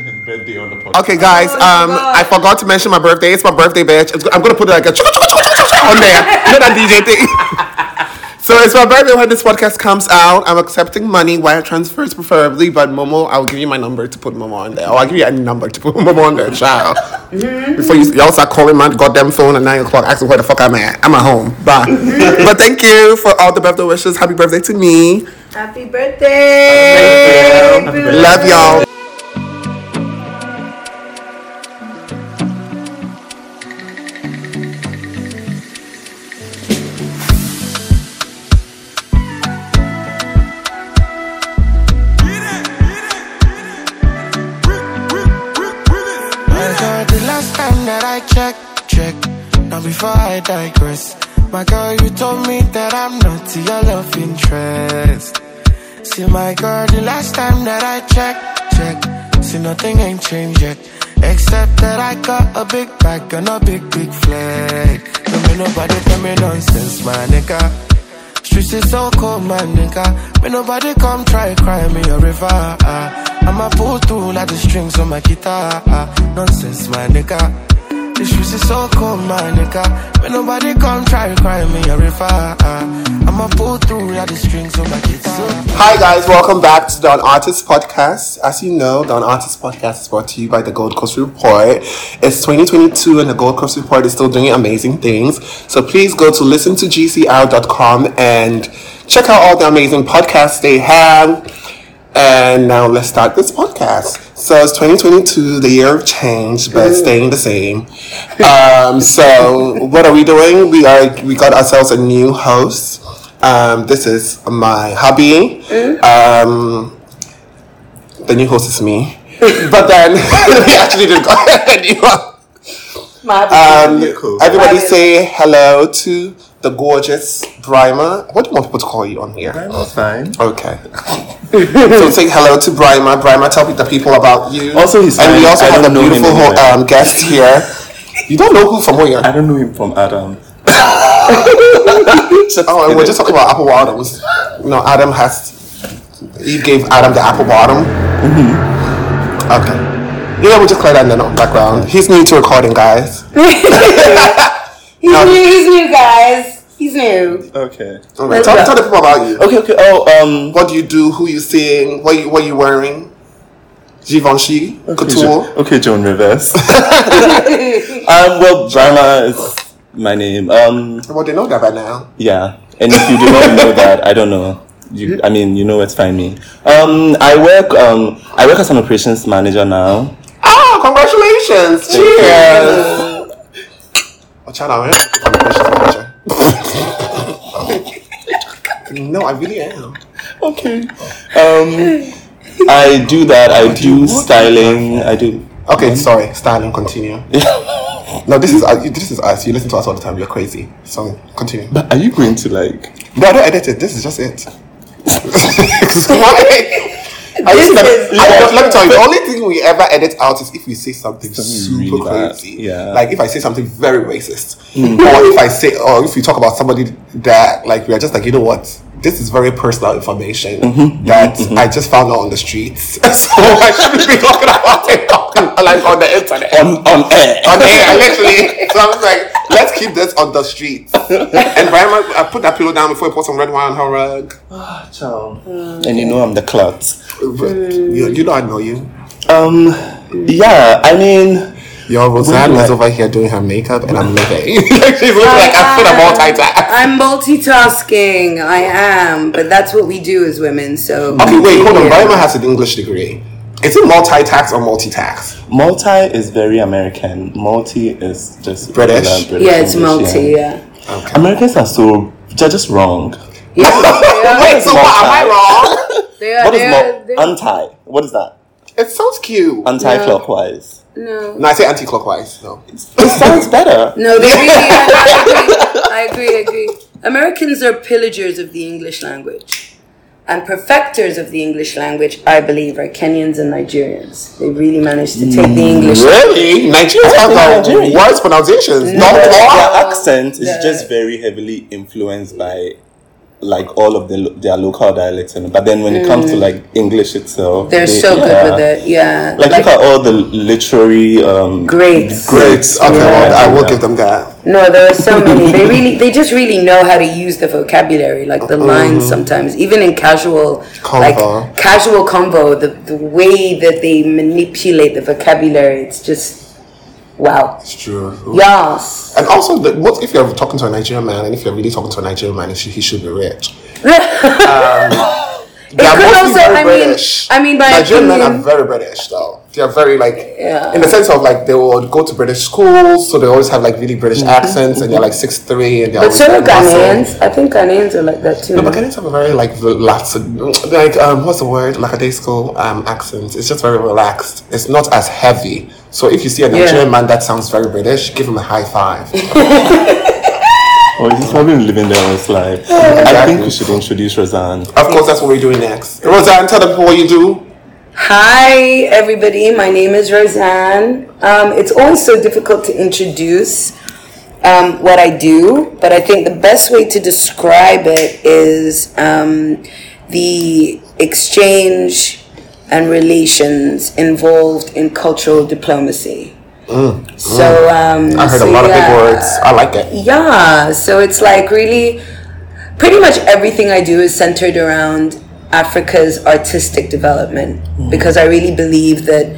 mention his birthday on the podcast. Okay, guys, I forgot to mention my birthday. It's my birthday, bitch. I'm going to put like a on there. You know that DJ thing? So it's my birthday when this podcast comes out. I'm accepting money, wire transfers preferably, but Momo, I'll give you my number to put Momo on there. Or I'll give you any number to put Momo on there, child. Mm-hmm. Before y'all start calling my goddamn phone at 9 o'clock, asking where the fuck I'm at. I'm at home. Bye. But thank you for all the birthday wishes. Happy birthday to me. Happy birthday. Happy birthday. Love y'all. I digress. My girl, you told me that I'm not to your love interest. See, my girl, the last time that I checked. See, nothing ain't changed yet, except that I got a big bag and a big flag. Don't make nobody tell me nonsense, my nigga. Streets is so cold, my nigga. May nobody come try cry me a river. I'ma pull through like the strings on my guitar. Nonsense, my nigga. This shit is so cold, my nigga. When nobody come try to cry me a river. I'ma pull through all the strings on my guitar. Hi guys, welcome back to the Unartiste podcast. As you know, the Unartiste podcast is brought to you by the Gold Coast Report. It's 2022 and the Gold Coast Report is still doing amazing things. So please go to listentogcr.com and check out all the amazing podcasts they have. And now let's start this podcast. So it's 2022, the year of change, but staying the same. So what are we doing? We got ourselves a new host. This is my hubby. The new host is me. But then we actually didn't got anyone. Everybody say hello to the gorgeous Brimah. What do you want people to call you on here? Brimah's fine. Okay. So say hello to Brimah. Brimah, tell the people about you. Also, he's fine. And we also have a beautiful guest here. You don't know who from where? I don't know him from Adam. And we're just talking about apple bottoms. No, Adam he gave Adam the apple bottom. Mm-hmm. Okay. Yeah, we'll just clear that in the background. He's new to recording, guys. He's new, guys. He's new. Okay. All right. Tell the people about you. Okay. What do you do? Who you seeing? What you wearing? Givenchy? Okay, couture? Joan Rivers. Well, Brimah is my name. Well, they know that by now. Yeah. And if you do not know that, I don't know. You know where to find me. I work as an operations manager now. Oh, congratulations. Cheers. No, I really am. Okay. I do that. I do styling. I do. Okay, sorry. Styling. Continue. No, this is us. You listen to us all the time. You're crazy. So continue. But are you going to like? No, I don't edit it. This is just it. Let me tell you, the only thing we ever edit out is if we say something super really crazy. Yeah. Like if I say something very racist, or if we talk about somebody that like we are just like, you know what, this is very personal information that I just found out on the streets, so I shouldn't be talking about it on the internet on air. Literally. So I was like, let's keep this on the streets. And Brimah, I put that pillow down before I put some red wine on her rug. Ah, child. And you know I'm the clout. You know I know you. Yeah, I mean, your Rozan is over here doing her makeup and I'm living. She's like, I'm multitasking. I am, but that's what we do as women. So okay, wait, hold on. Brimah has an English degree. Is it multi-tax or multi-tax? Multi is very American. Multi is just British. Yeah, it's English, multi. Yeah. Okay. Americans are just wrong. Yeah. Wait, so what, am I wrong? Anti? What is that? It sounds cute. Anti-clockwise. No, I say anti-clockwise. No, it sounds better. No, they really. I agree. Americans are pillagers of the English language, and perfectors of the English language, I believe, are Kenyans and Nigerians. They really managed to take the English. Really, Nigerians have the worst pronunciations. Their accent is just very heavily influenced by like all of their local dialects, and but then when it comes to like English itself, they're so good with it. Yeah, like look at all the literary greats. Okay, well, I will give them that. No, there are so many. They just really know how to use the vocabulary, like the lines sometimes, even in casual convo. The way that they manipulate the vocabulary, it's just. Wow. It's true. Yes. And also, what if you're talking to a Nigerian man, and if you're really talking to a Nigerian man, he should be rich. Nigerian men are very British, though. They are very, in the sense of, they will go to British schools, so they always have, really British accents, and they're, 6'3", and they're always... But so do Ghanaians. I think Ghanaians are like that, too. No, but Ghanaians have a very, what's the word? Lackadaisical accent. It's just very relaxed. It's not as heavy. So if you see a Nigerian man that sounds very British, give him a high five. He's probably living there on his life. Exactly. I think we should introduce Rozan. Of course, that's what we're doing next. Rozan, tell them what you do. Hi, everybody. My name is Rozan. It's always so difficult to introduce what I do, but I think the best way to describe it is the exchange and relations involved in cultural diplomacy. So I heard a lot of big words. I like it. Yeah, so it's really pretty much everything I do is centered around Africa's artistic development, because I really believe that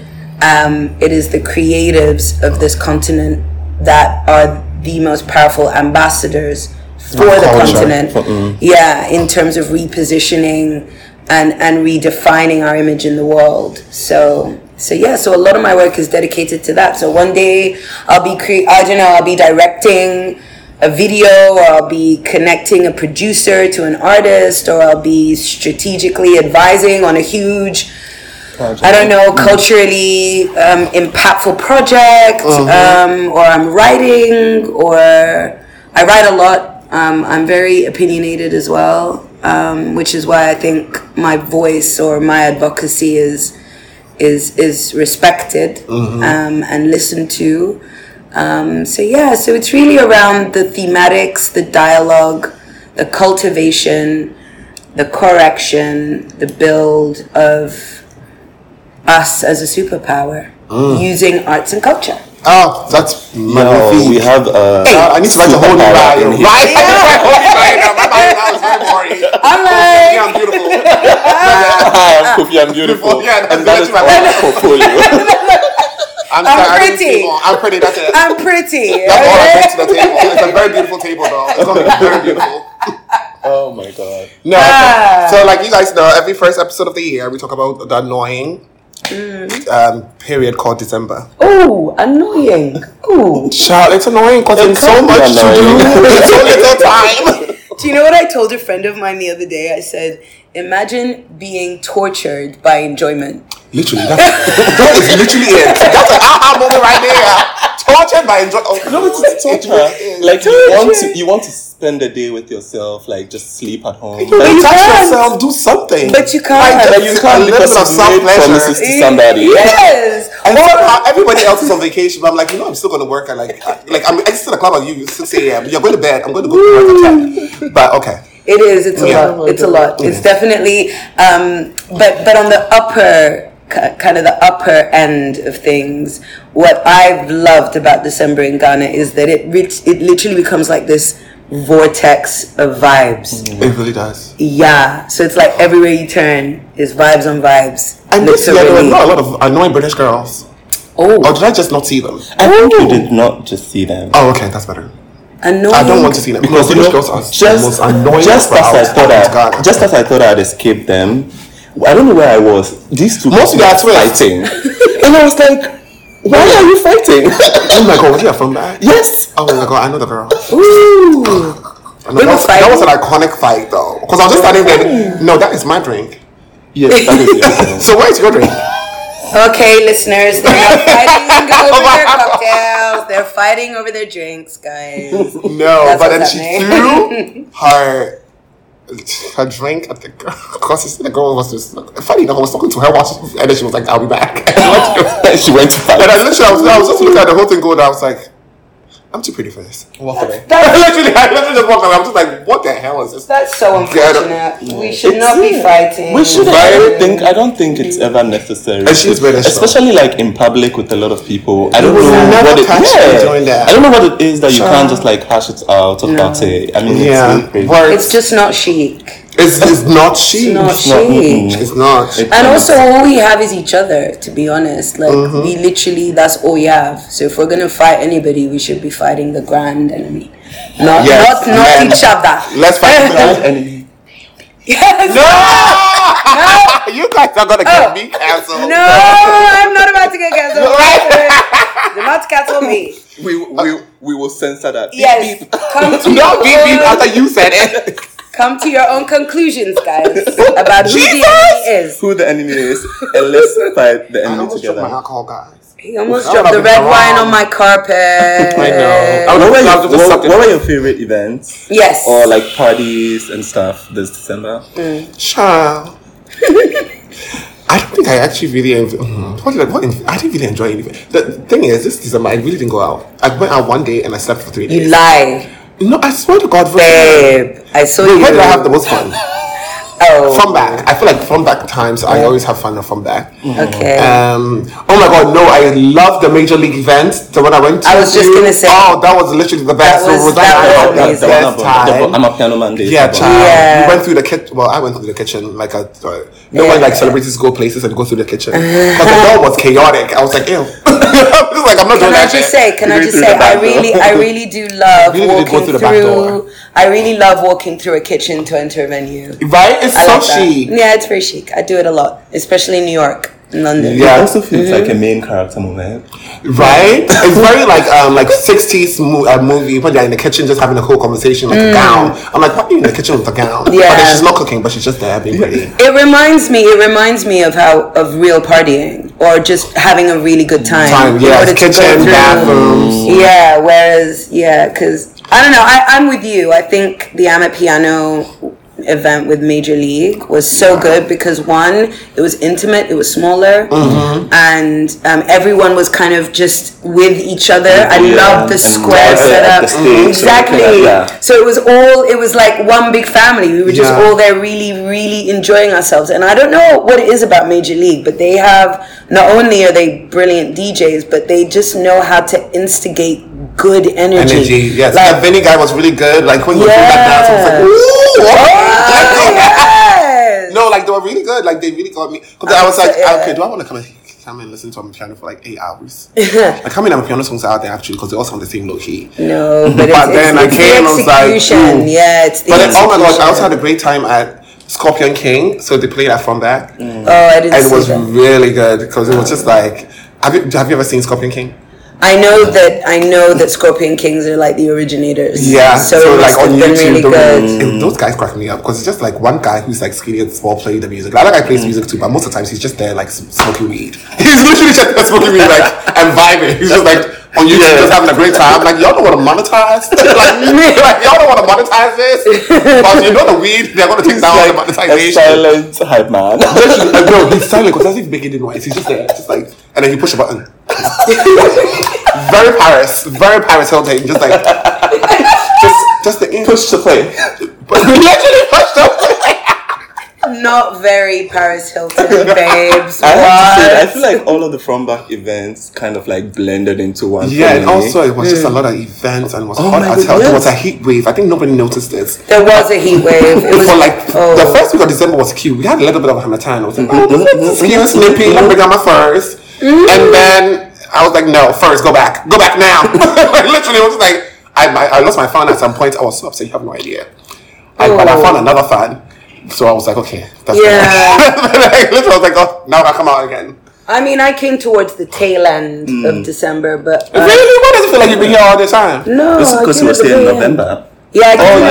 it is the creatives of this continent that are the most powerful ambassadors for the continent. Yeah, in terms of repositioning and redefining our image in the world. So a lot of my work is dedicated to that. So one day I'll be directing a video, or I'll be connecting a producer to an artist, or I'll be strategically advising on a huge project. I don't know, culturally impactful project, or I'm writing, or I write a lot. I'm very opinionated as well, which is why I think my voice or my advocacy is respected and listened to. So it's really around the thematics, the dialogue, the cultivation, the correction, the build of us as a superpower using arts and culture. Oh, that's magnificent. We have I need to write a whole new bio. Right? I'm like... Koffi, I'm beautiful. Hi, I'm Koffi, I'm beautiful. Yeah, and that is my portfolio. I'm pretty, that's it. I'm pretty. That's all I bring to the table. It's a very beautiful table, though. It's going to be very beautiful. Oh, my God. No, so you guys know, every first episode of the year, we talk about the annoying... period called December. Oh, annoying. Oh, child, it's annoying because there's so much to do. It's so little time. Do you know what I told a friend of mine the other day? I said, imagine being tortured by enjoyment. Literally, that is literally it. That's an aha moment right there. Tortured by enjoyment. Oh, no, it's torture. You want to spend the day with yourself, just sleep at home. But touch yourself, do something. But you can't. You can't because you've made promises to somebody. Yes. And somehow everybody else is on vacation, but I'm I'm still going to work at I'm still at the club at 6 a.m. You're going to bed. I'm going to go to work at 10. But okay. It is. It's a lot. It's a lot. It's definitely. But on the upper. Kind of the upper end of things, what I've loved about December in Ghana is that it literally becomes this vortex of vibes. It really does. Yeah, so it's everywhere you turn is vibes on vibes. And this year there were not a lot of annoying British girls. Oh, or did I just not see them? I think you did not just see them. Oh, okay, that's better. Annoying. I don't want to see them because British girls are just the most annoying. Just as I thought I'd escaped them. I don't know where I was. These two most people were fighting. And I was why are you fighting? Oh my God, was you a Funback? Yes. Oh my God, I know the girl. Ooh. That was an iconic fight though. Because I was just standing there. No, that is my drink. Yes, that is your drink. So where is your drink? Okay, listeners, they're not fighting over their cocktails. They're fighting over their drinks, guys. No, but then she threw her drink at the girl, because the girl was just funny enough. I was talking to her, and then she was like, "I'll be back." And she went to fight. And I was just looking at the whole thing go down. I was like, I'm too pretty for this. Walk away. I literally just walk away. I'm just like, what the hell is this? That's so unfortunate. We should not be fighting. We should. I don't think it's ever necessary. Especially like in public with a lot of people. I don't know what it is that you can't just like hash it out about it. I mean, it's really crazy. It's just not chic. It's not chic. It's not chic. And also, all we have is each other, to be honest. Like, we literally, that's all we have. So if we're going to fight anybody, we should be fighting the grand enemy. Not each other. Let's fight the grand enemy. Yes. No! You guys are going to get me canceled. No, I'm not about to get canceled. Do not cancel me. We will censor that. Yes. Beep, beep. Beep after you said it. Come to your own conclusions, guys, about who the enemy is. Who the enemy is, and let's fight the enemy together. I almost dropped my alcohol, guys. He almost dropped the red wine on my carpet. I know. What were your favorite events? Yes. Or like parties and stuff this December? Child. I don't think I actually really... I didn't really enjoy anything. The thing is, this December, I really didn't go out. I went out one day and I slept for 3 days. You lie. No, I swear to God, babe. I saw you. Where did I have the most fun? Funback. I feel like Funback times. I always have fun at Funback. Okay. Oh my God, no! I love the Major League events. The one I went to. I was just gonna say. Oh, that was literally the best. That was the best time. I'm a piano man. Yeah, child. Yeah. We went through the kitchen. Well, I went through the kitchen. Like one like celebrities go places and go through the kitchen. But the door was chaotic. I was like, ew. I really love walking through a kitchen to enter a venue. Right? It's so chic. Yeah, it's very chic. I do it a lot, especially in New York and London. Yeah, it also feels like a main character moment. Right? It's very like 60s movie, but in the kitchen just having a cool conversation, like a gown. I'm like, why are you in the kitchen with a gown? Yeah. But she's not cooking, but she's just there being pretty. It reminds me of real partying. Or just having a really good time. Yeah, kitchen, bathrooms. Yeah, because I don't know. I'm with you. I think the Amapiano event with Major League was so good because one, it was intimate, it was smaller, and everyone was kind of just with each other. I love the square setup. Exactly. So it was like one big family. We were just all there really, really enjoying ourselves. And I don't know what it is about Major League, but they have, not only are they brilliant DJs, but they just know how to instigate good energy. Yes. Like, Vinny guy was really good. Like when you do that dance, I was like, ooh, yes. No, like they were really good. Like they really got me. Because I was like, okay, do I want to come and listen to Amapiano for like 8 hours? Like how many Amapiano songs are out there actually? Because they all sound the same low key. No, but then I came and I was like, ooh. Yeah, it's the execution. But oh my gosh, I also had a great time at Scorpion King. So they played that from back. Oh, I didn't. And it was really good because it was just like, have you ever seen Scorpion King? I know that Scorpion Kings are like the originators. Yeah, so like on YouTube, really those guys crack me up because it's just like one guy who's like skinny and small playing the music. Like, that guy plays music too, but most of the times he's just there like smoking weed. He's literally just smoking weed like and vibing. He's just like on YouTube just having a great time. Like y'all don't want to monetize. Like y'all don't want to monetize this because you know the weed they're going to take down like the monetization. A silent hype man. No, he's silent because he's making it noise. He's just there, just like, and then he pushes a button. Very Paris Hilton, just like just the push to play. Literally push to play. Not very Paris Hilton, babes. I feel like all of the Funback events kind of like blended into one. Yeah, and also it was just a lot of events and it was hot as hell. There was a heat wave. I think nobody noticed this. There was a heat wave. It was the first week of December was cute. We had a little bit of Hamatan. I was like, excuse me, let me bring out my furs. And then I was like, no, first, go back now. Like, literally, I was like, I lost my fan at some point. I was so upset, you have no idea. But I found another fan, so I was like, okay, that's good. Like, literally, I was like, oh, now I come out again. I mean, I came towards the tail end of December, but really, why does it feel like you've been here all the time? No, this is because you were staying in November. Yeah, I came in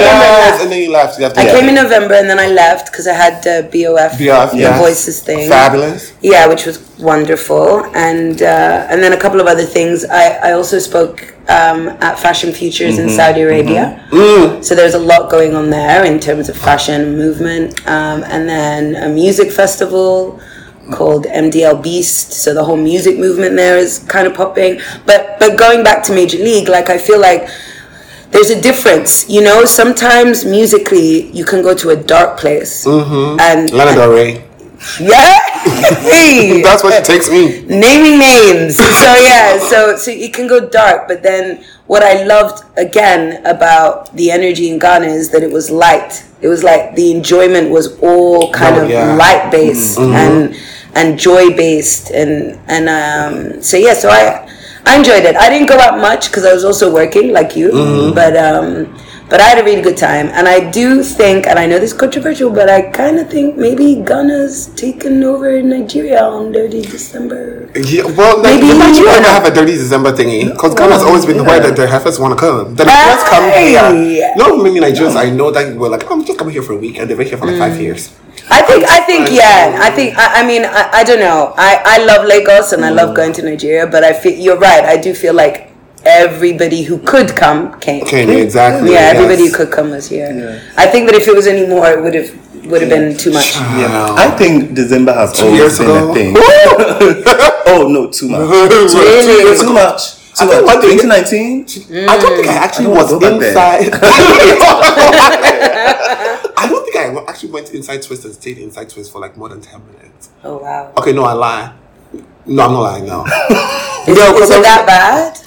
November. And then you left. I came in November and then I left because I had BOF, the Voices thing. Fabulous. Yeah, which was wonderful. And then a couple of other things. I also spoke at Fashion Futures in Saudi Arabia. Mm-hmm. So there's a lot going on there in terms of fashion movement. And then a music festival. called MDL Beast, so the whole music movement there is kind of popping. But going back to Major League, like, I feel like there's a difference, you know? Sometimes musically you can go to a dark place. Mm-hmm. And Lana Del Rey. Yeah. That's what it takes me. Naming names. So yeah, so it can go dark, but then what I loved again about the energy in Ghana is that it was light. It was like the enjoyment was all kind of light based and joy based and so I enjoyed it. I didn't go out much because I was also working like you, but I had a really good time. And I do think, and I know this is controversial, but I kind of think maybe Ghana's taken over Nigeria on Dirty December. Yeah, well, like, maybe Nigeria might have a Dirty December thingy. Because Ghana's always been the way that the heifers want to come. The heifers come here. Not many Nigerians I know that were like, I'm just coming here for a week. And they've been here for like 5 years. I don't know. I love Lagos and I love going to Nigeria. But I feel, you're right, I do feel like everybody who could come came. Kenya, exactly. Yeah, everybody who could come was here. Yeah. I think that if it was any more, it would have been too much. Yeah. I think December has always been a thing. Oh no, too much. Really? Too much. So 2019? I don't think I actually was inside. I don't think I actually went inside Twist and stayed inside Twist for like more than 10 minutes. Oh wow. Okay, no, I lie. No, I'm not lying now. Is it that bad?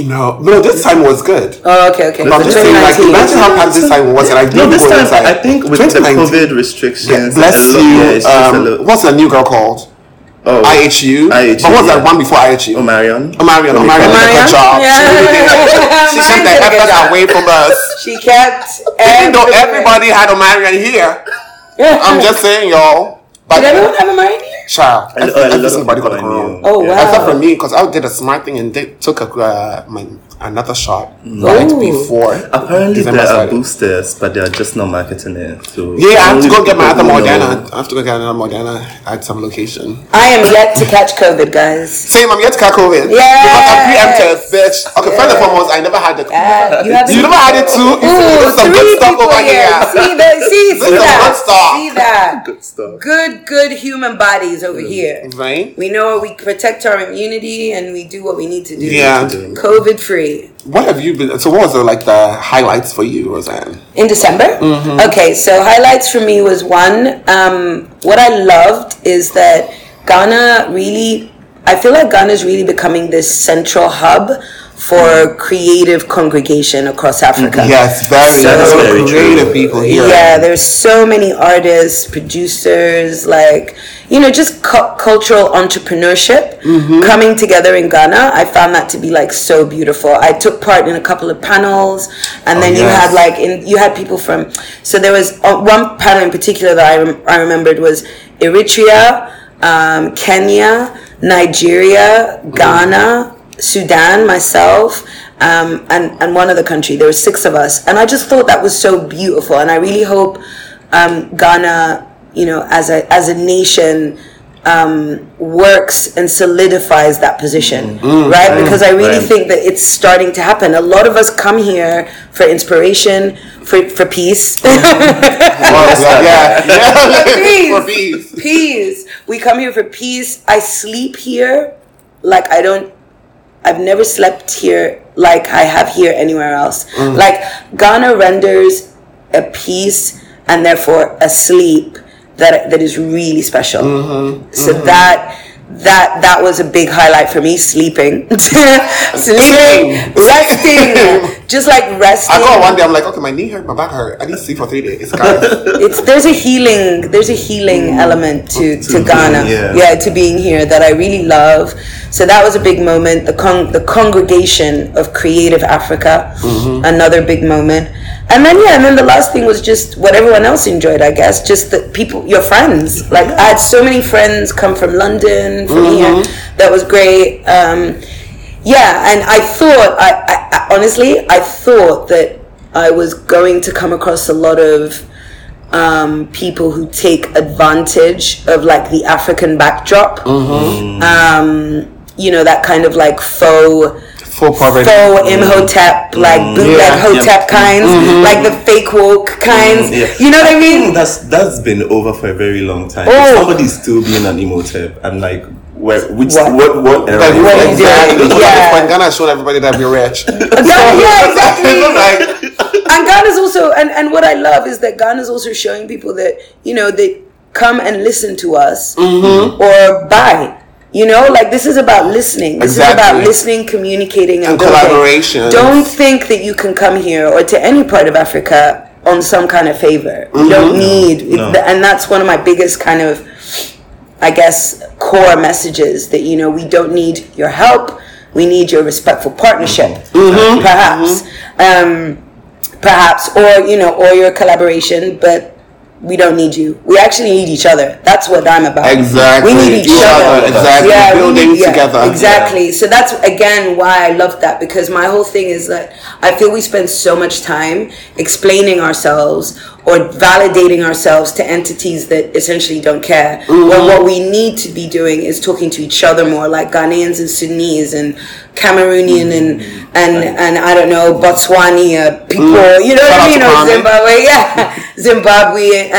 No, this time was good. Oh, okay. No, I'm just saying, like, imagine how bad this time was, and I didn't go inside. I think with the COVID restrictions, bless you. What's the new girl called? Oh, IHU. But what's that one before IHU? Omarion. Omarion did a good job. Yeah. She sent the effort away from us. She kept. Even though everybody had Omarion here, I'm just saying, y'all. Did everyone have Omarion here? Child, every somebody got a corona. Oh wow! Except for me, because I did a smart thing and they took another shot right before. Apparently there are boosters, but they are just not marketing it. So yeah, I have to go get my other Moderna. I have to go get another Moderna at some location. I am yet to catch COVID, guys. Same, I'm yet to catch COVID. Yeah, I'm preempted, bitch. Okay, first and foremost, I never had it. You never had it too. Ooh, some good stuff over here. See that. Good stuff. Good human bodies over here, right? We know we protect our immunity and we do what we need to do. Yeah, COVID free. What have you been? So, what was the highlights for you, Rozan? In December? Mm-hmm. Okay, so highlights for me was one. What I loved is that I feel like Ghana's really becoming this central hub for creative congregation across Africa. Yes, very creative people here. Yeah, there's so many artists, producers, just cultural entrepreneurship coming together in Ghana. I found that to be so beautiful. I took part in a couple of panels, and then you had people from. So there was one panel in particular that I remembered was Eritrea, Kenya, Nigeria, Ghana, Sudan, myself, and one other country. There were 6 of us, and I just thought that was so beautiful. And I really hope Ghana, as a nation, works and solidifies that position, right? Because I really think that it's starting to happen. A lot of us come here for inspiration, for peace. Peace. We come here for peace. I sleep here, I've never slept here like I have here anywhere else. Ghana renders a peace and therefore a sleep that is really special. That was a big highlight for me, sleeping, resting, just resting. I go one day, I'm like, okay, my knee hurt, my back hurt. I need to sleep for 3 days. There's a healing element to Ghana, to being here that I really love. So that was a big moment. The congregation of creative Africa, another big moment. And then the last thing was just what everyone else enjoyed, I guess. Just the people, your friends. I had so many friends come from London, from here. That was great. And I thought, I thought that I was going to come across a lot of people who take advantage of the African backdrop. That kind of faux full poverty. So Imhotep, like bootleg Hotep kinds, like the fake woke kinds. You know what I mean? That's been over for a very long time. If somebody's still being an Imhotep, I'm like, what era? Like, what exactly? When Ghana showed everybody that we're rich. Yeah, exactly. And Ghana's also, and what I love is that Ghana's also showing people that, you know, they come and listen to us or buy. You know, like, this is about listening. This is about listening, communicating, and collaboration. Don't think that you can come here or to any part of Africa on some kind of favor. You don't need, and that's one of my biggest kind of, I guess, core messages, that, you know, we don't need your help. We need your respectful partnership, perhaps. Perhaps, or, you know, or your collaboration, but we don't need you. We actually need each other. That's what I'm about. Exactly. We need each other. Exactly. Yeah, building together. Exactly. Yeah. So that's, again, why I love that, because my whole thing is that I feel we spend so much time explaining ourselves or validating ourselves to entities that essentially don't care. Well, what we need to be doing is talking to each other more, like Ghanaians and Sudanese and Cameroonian and I don't know, Botswani people, you know what I mean, or Zimbabwe,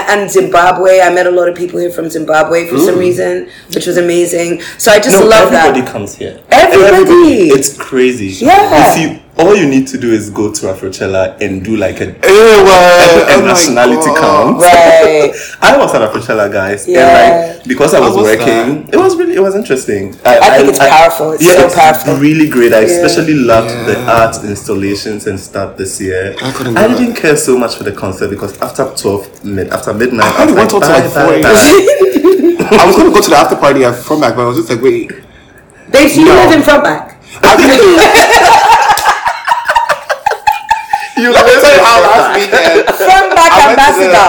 Zimbabwe. I met a lot of people here from Zimbabwe for some reason, which was amazing. So I just love that. Everybody comes here. Everybody. It's crazy. Yeah. If you, all you need to do is go to Afrochella and do like a nationality count. Right. I was at Afrochella, guys. Yeah. And like, because I was working, that? it was interesting. I think it's powerful. It's so powerful. Really great. I especially loved the art installations and stuff this year. I didn't care so much for the concert because after midnight, I was like, I was going to go to the after party at Funback, but I was just like, wait. You live in Funback. I didn't. Let me tell you how last weekend. Funback ambassador.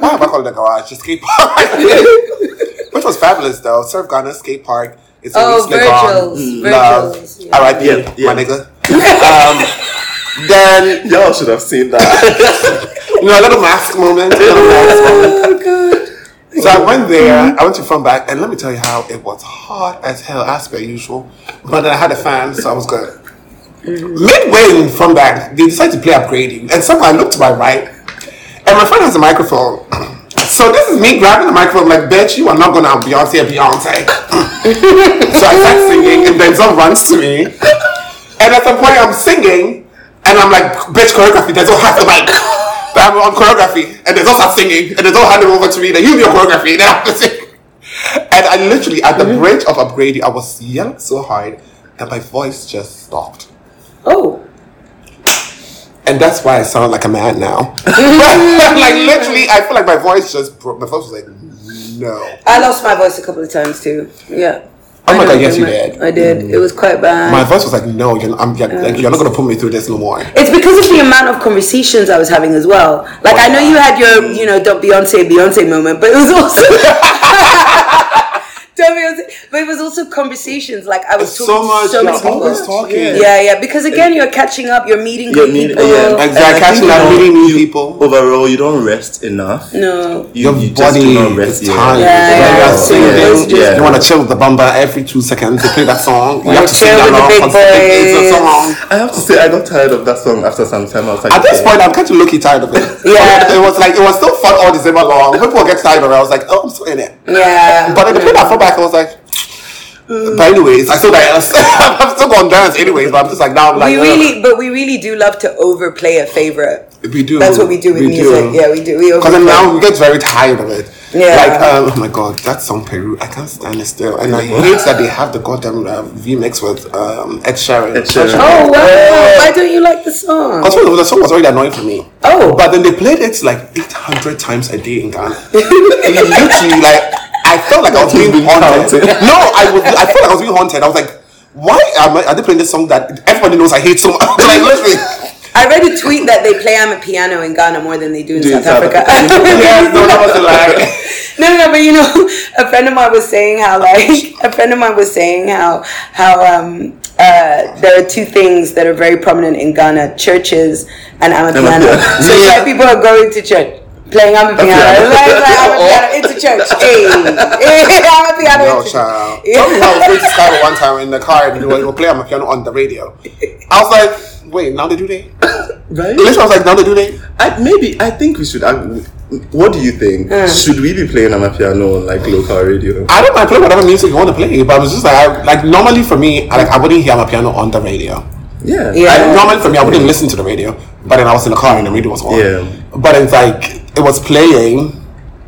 Why am I calling the garage? The skate park. Which was fabulous though. Surf Ghana skate park. It's Virgil's. R.I.P. My nigga. Then y'all should have seen that. A little mask moment. So I went there. I went to Funback, and let me tell you how it was hot as hell as per usual. But I had a fan, so I was good. Midway in Funback, they decided to play Upgrading, and somehow I looked to my right, and my friend has a microphone. So this is me grabbing the microphone, like, bitch, you are not going to have Beyonce. So I start singing, and then someone runs to me, and at some point I'm singing, and I'm like, bitch, choreography, there's no half the mic. But I'm on choreography, and there's also singing, and there's all handing over to me, then you do your choreography, and then I have to sing. And I literally, at the bridge of Upgrading, I was yelling so hard that my voice just stopped. Oh. And that's why I sound like a man now. Like, literally, I feel like my voice just broke. My voice was like, no. I lost my voice a couple of times, too. Yeah. Oh, my God, yes, you did. I did. It was quite bad. My voice was like, no, you're not going to put me through this no more. It's because of the amount of conversations I was having as well. Like, I know you had your, don't Beyonce moment, but it was also... But it was also conversations. Like, I was talking to so many people. Always talking. Yeah. Because again, you're catching up. You're meeting good people. Yeah, exactly. Catching up, meeting new people. Overall, you don't rest enough. No. Your body do not rest. Tired. You want to chill with the bamba every 2 seconds. They play that song. You have to sing that long. I have to say, I got tired of that song after some time. I was like, at this point, I'm kind of low-key tired of it. Yeah. It was like it was still fun all December long. People get tired of it. I was like, oh, I'm still in it. Yeah. But they played that Funback. I was like, but anyways, I still dance. I'm still gonna dance anyways, but I'm just like now. I'm like, we really do love to overplay a favorite. We do. That's what we do with music. Yeah, we do. Because now we get very tired of it. Yeah. Like, oh my God, that song Peru, I can't stand it still, and I hate that they have the goddamn remix with Ed Sheeran. Oh wow! Why don't you like the song? Because the song was already annoying for me. Oh. But then they played it like 800 times a day in Ghana. And literally like. I felt like I was being haunted. I felt like I was being haunted. I was like, why are they playing this song that everybody knows I hate so much? Like, literally. I read a tweet that they play Amapiano in Ghana more than they do in South Africa. No, but you know, a friend of mine was saying how there are two things that are very prominent in Ghana, churches and Amapiano. So people are going to church. playing Amapiano. It's a church. Hey, Amapiano. No, child. Something I was going to start one time in the car and they were playing Amapiano on the radio. I was like, wait, now they do that? Right? At least I was like, now they do that? I think we should... what do you think? Should we be playing Amapiano on like local radio? I don't mind playing whatever music you want to play, but I was just like, normally for me, I wouldn't hear Amapiano on the radio. Yeah. Normally for me, I wouldn't listen to the radio, but then I was in the car and the radio was on. Yeah. But it's like, it was playing,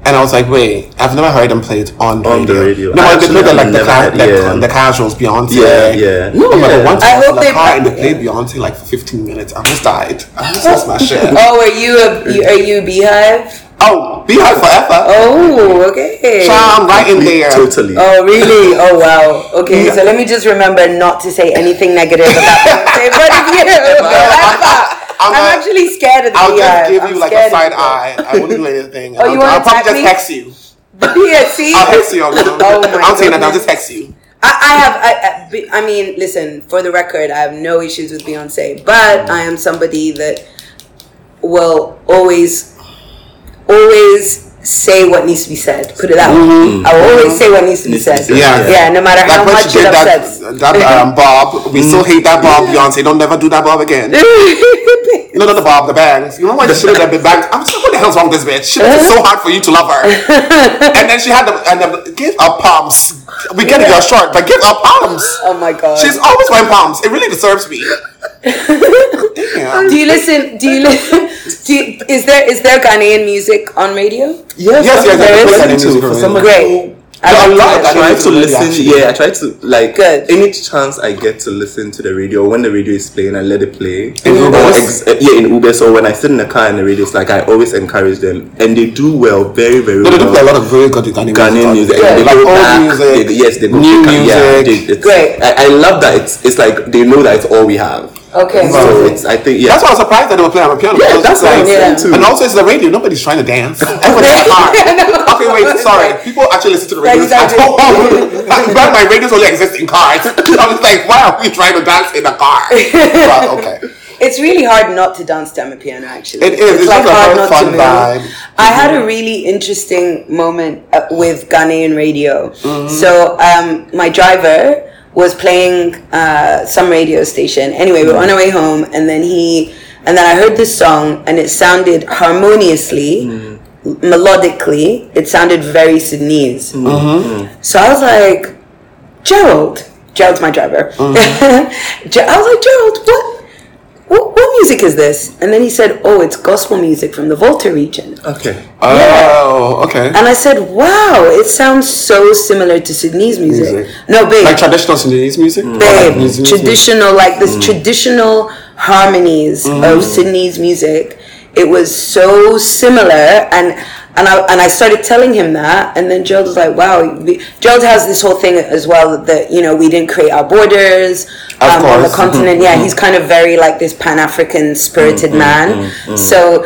and I was like, wait, I've never heard them play it on the radio. No, they played the casuals, Beyonce. Yeah. No, I hope they car and they played Beyonce like for 15 minutes. I just died. I just lost my shit. Oh, are you Beehive? Oh, Beehive forever. Oh, okay. So I'm right in there. Totally. Oh, really? Oh, wow. Okay, So let me just remember not to say anything negative about Beyonce, but if you ever. I'm actually scared of the I'll just give you like a side eye. I won't do anything. Oh, I'll probably just text you. Yeah, see? I'll text you. I'll say that. I'll just text you. I mean, listen, for the record, I have no issues with Beyonce, but I am somebody that will always say what needs to be said. Put it out. Mm-hmm. I will always say what needs to be said. Yeah, no matter how much it upsets. That Bob, we still hate that Bob, Beyonce. Don't never do that Bob again. No, not the Bob, the bangs. You know why the shit have been banged? I'm just like, what the hell's wrong with this bitch? She was so hard for you to love her. And then she had the give her palms. We get it, you're short, but give her palms. Oh my God. She's always wearing palms. It really deserves me. Damn. Do you listen? Is there Ghanaian music on radio? Yes. There is. Great. I try to like good. Any chance I get to listen to the radio when the radio is playing, I let it play. In Uber. So when I sit in the car and the radio is like, I always encourage them, and they do well, very very well. They do play a lot of very good Ghanaian music. Yeah. They go back, old music. They go new music. Great. I love that. It's like they know that it's all we have. Okay. So that's why I was surprised that they were playing on a piano. Yeah, that's what I'm saying too. And also, it's the radio. Nobody's trying to dance. Everybody's hard. Okay, wait. Sorry. People actually listen to the radio. My radio's only exist in cars. I was like, why are we trying to dance in a car? Well, okay. It's really hard not to dance to Amapiano, actually. It is. It's like hard not fun to vibe. I had a really interesting moment with Ghanaian radio. Mm-hmm. So my driver was playing some radio station. Anyway, we're on our way home, and then I heard this song, and it sounded harmoniously, melodically. It sounded very Sudanese. Mm-hmm. So I was like, Gerald's my driver. Mm-hmm. I was like, Gerald, what music is this? And then he said, oh, it's gospel music from the Volta region. Okay. Oh, yeah. Okay. And I said, wow, it sounds so similar to Sudanese music. No, babe. Like traditional Sudanese music? Babe, traditional, like this traditional harmonies of Sudanese music. It was so similar, and I started telling him that, and then Gerald was like, wow. Gerald has this whole thing as well that, you know, we didn't create our borders on the continent. Mm-hmm. Yeah, he's kind of very like this Pan-African spirited man. Mm-hmm. So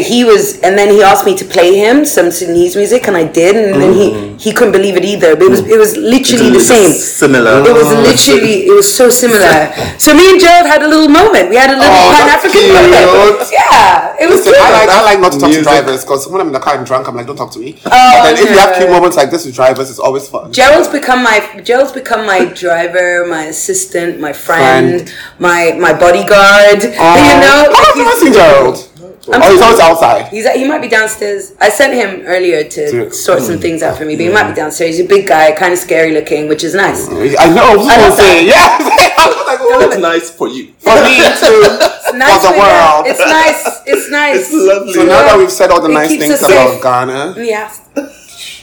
he was, and then he asked me to play him some Sudanese music, and I did, and then he couldn't believe it either, but it was literally the same. Similar. It was so similar. So me and Gerald had a little moment. We had a little Pan-African moment. Yeah, it was cute. I like not to talk to drivers, because when I'm in the car and drunk, I'm like, don't talk to me. But then if you have cute moments like this with drivers, it's always fun. Gerald's become my driver, my assistant, my friend. my bodyguard. You know, how do you see Gerald? He's always outside. He might be downstairs. I sent him earlier to sort some things out for me, but he might be downstairs. He's a big guy, kind of scary looking, which is nice. I know. It's nice for you. For me too. It's nice for the world. It's nice. It's nice. It's lovely. So now that we've said all the nice things about Ghana, yeah.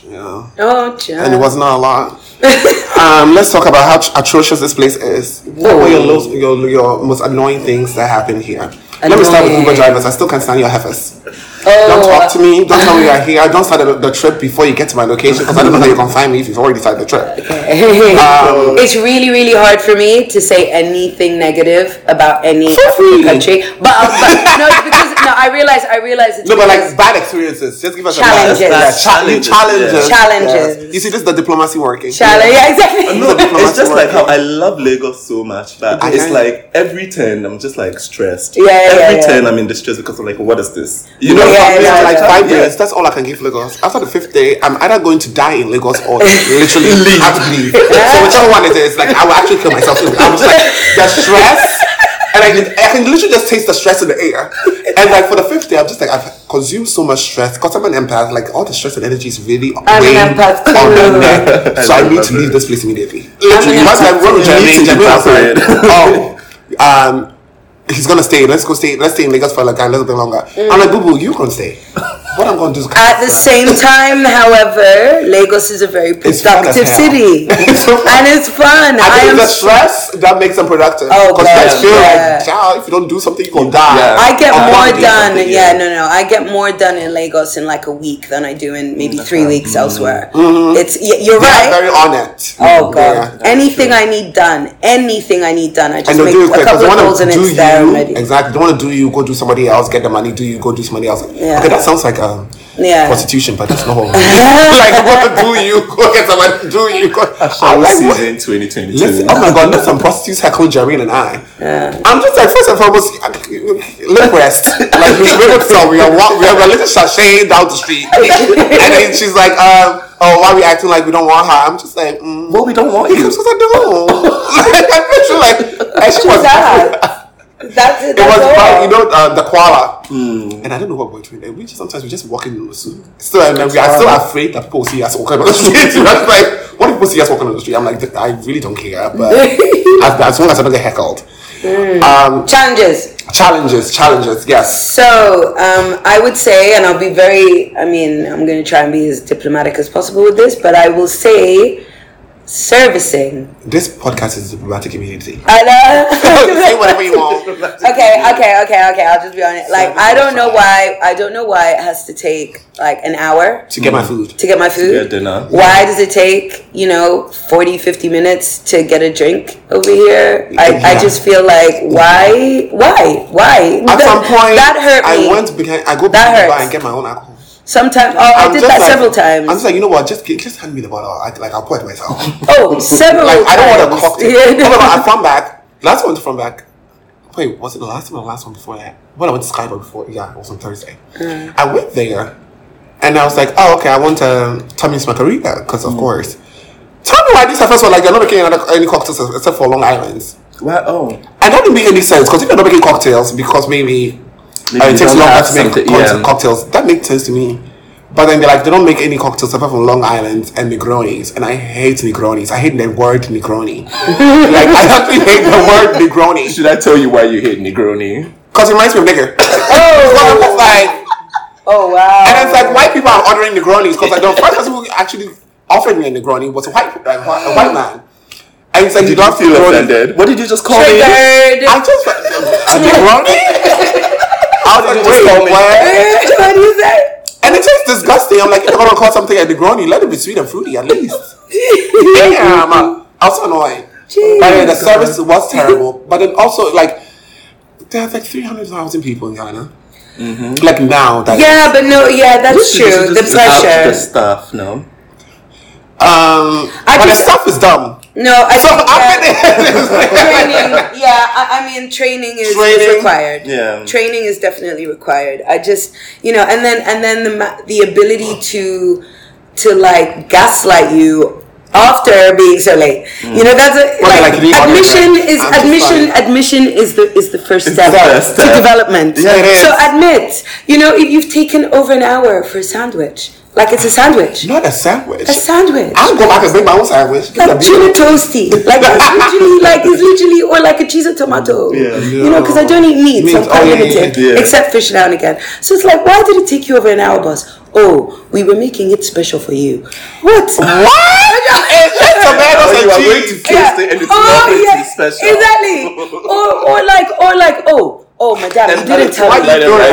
Oh, John. And it was not a lot. Let's talk about how atrocious this place is. What were your most annoying things that happened here? Let me start with Uber drivers. I still can't stand your heifers. Don't talk to me. Don't tell me you're here. Don't start the trip before you get to my location, because I don't know how you're going to find me if you've already started the trip. Okay. It's really, really hard for me to say anything negative about any country. But no, because I realize it's... No, but like bad experiences. Just give us a bad experience. Challenges. Yes. You see, this is the diplomacy working. Yeah, exactly. No, it's just like how I love Lagos so much that it's like every turn I'm just like stressed. Yeah. Every turn I'm in distress because I'm like, what is this? You know? yeah, like 5 years. That's all I can give Lagos. After the 5th day, I'm either going to die in Lagos or literally have to leave. So whichever one it is, like I will actually kill myself. I'm just like the stress, and I can literally just taste the stress in the air. And like for the 5th day, I'm just like I've consumed so much stress because I'm an empath. Like all the stress and energy is really weighing on my neck. So I need to leave this place immediately. Literally, he's gonna stay. Let's stay in Lagos for like a little bit longer. I'm like, boo boo, you gonna stay? What I'm gonna do is at the same time. However, Lagos is a very productive city, and it's fun. I think the stress that makes them productive. Oh, because I feel like, child, if you don't do something, you gonna die. Yeah. I get more done. I get more done in Lagos in like a week than I do in maybe 3 weeks elsewhere. It's you're right. Very on it. Oh God, anything I need done, I just make a couple of calls and it's there. Already. Exactly. Don't want to do you, go do somebody else, get the money, do you, go do somebody else. Yeah. Okay, that sounds like a prostitution, but that's not like what do you, go get somebody, do you, go. Season 2022. Listen, oh my God, let some prostitutes heckle Jareen and I. Yeah. I'm just like, first and foremost, lip rest. Like, we are a little sashaying down the street. And then she's like, why are we acting like we don't want her? I'm just like, well, we don't want you. Because I do. Like, I feel like, and she was that. That's it was about, the koala. And I don't know what we're doing. And we just walk in the street. So and we are still afraid that people see us walking on the street. So that's like, what if people see us walking on the street? I'm like, I really don't care. But as long as I don't get heckled. Challenges, yes. So I would say, and I'll be I'm going to try and be as diplomatic as possible with this, but I will say servicing. This podcast is a diplomatic community. I know. Say whatever you want. Okay. I'll just be on it. Like, I don't know why it has to take like an hour to get my food. To get my food. To get dinner. Why does it take 40-50 minutes to get a drink over here? I just feel like why? At some point, that hurt me. I go back to the bar and get my own alcohol. Sometimes, I did that several times. I'm just like, you know what? Just hand me the bottle. I'll pour it myself. Several times. I don't want a cocktail. Yeah, no. I Funback. Last one to Funback. Wait, was it the last one or the last one before that? When I went to Skybar before, it was on Thursday. I went there, and I was like, I want a Tommy's Margarita because of course. Tell me why these cafes were like they're not making any cocktails except for Long Island's. Well, and that didn't make any sense because if they're not making cocktails, because maybe. It takes longer to make cocktails. That makes sense to me. But then they're like, they don't make any cocktails apart from Long Island and Negronis. And I hate Negronis. I hate the word Negroni. Like, I actually hate the word Negroni. Should I tell you why you hate Negroni? Because it reminds me of nigger. Oh, wow. And it's like, white people are ordering Negronis. Because like, the first person who actually offered me a Negroni was a white man. And it's like, did you don't feel offended? What did you just call me? I just... A Negroni? What do you say? And it tastes disgusting. I'm like, if you're gonna call something a Negroni, let it be sweet and fruity at least. I was annoyed. By the way, the service was terrible. But then also, like, there's like 300,000 people in Ghana. Mm-hmm. Like now, that that's true. The pressure, the stuff, no. But the stuff is dumb. No, I think training. Training is required. Yeah, training is definitely required. I just, and then the ability to like gaslight you after being so late. That's admission is the first step to development. Yeah, it is. So admit, if you've taken over an hour for a sandwich. Like it's a sandwich. Not a sandwich. A sandwich. I'll go back and make my own sandwich. Like tuna toasty. Like it's literally or like a cheese and tomato. Yeah. Because I don't eat meat, so I'm quite limited. Yeah. Except fish now and again. So it's like, why did it take you over an hour, boss? Oh, we were making it special for you. What? It's just tomatoes and cheese. And it's not special. Exactly. Oh, my dad, you didn't tell me. Why did you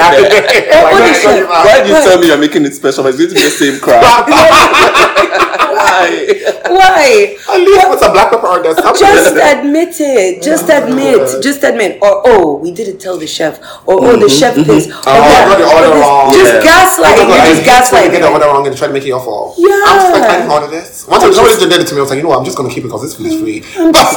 tell me you're making it special? It's going to be the same crap. Why? At least put some black pepper on there. Just admit it. Just admit. Or, we didn't tell the chef. Or, the chef this. I got the order wrong. Just gaslight. Just gaslight. You get the order wrong and try to make it your fault. Yeah. I'm just like, I didn't order this. Once somebody did it to me, I was like, you know what? I'm just going to keep it because this food is free. Just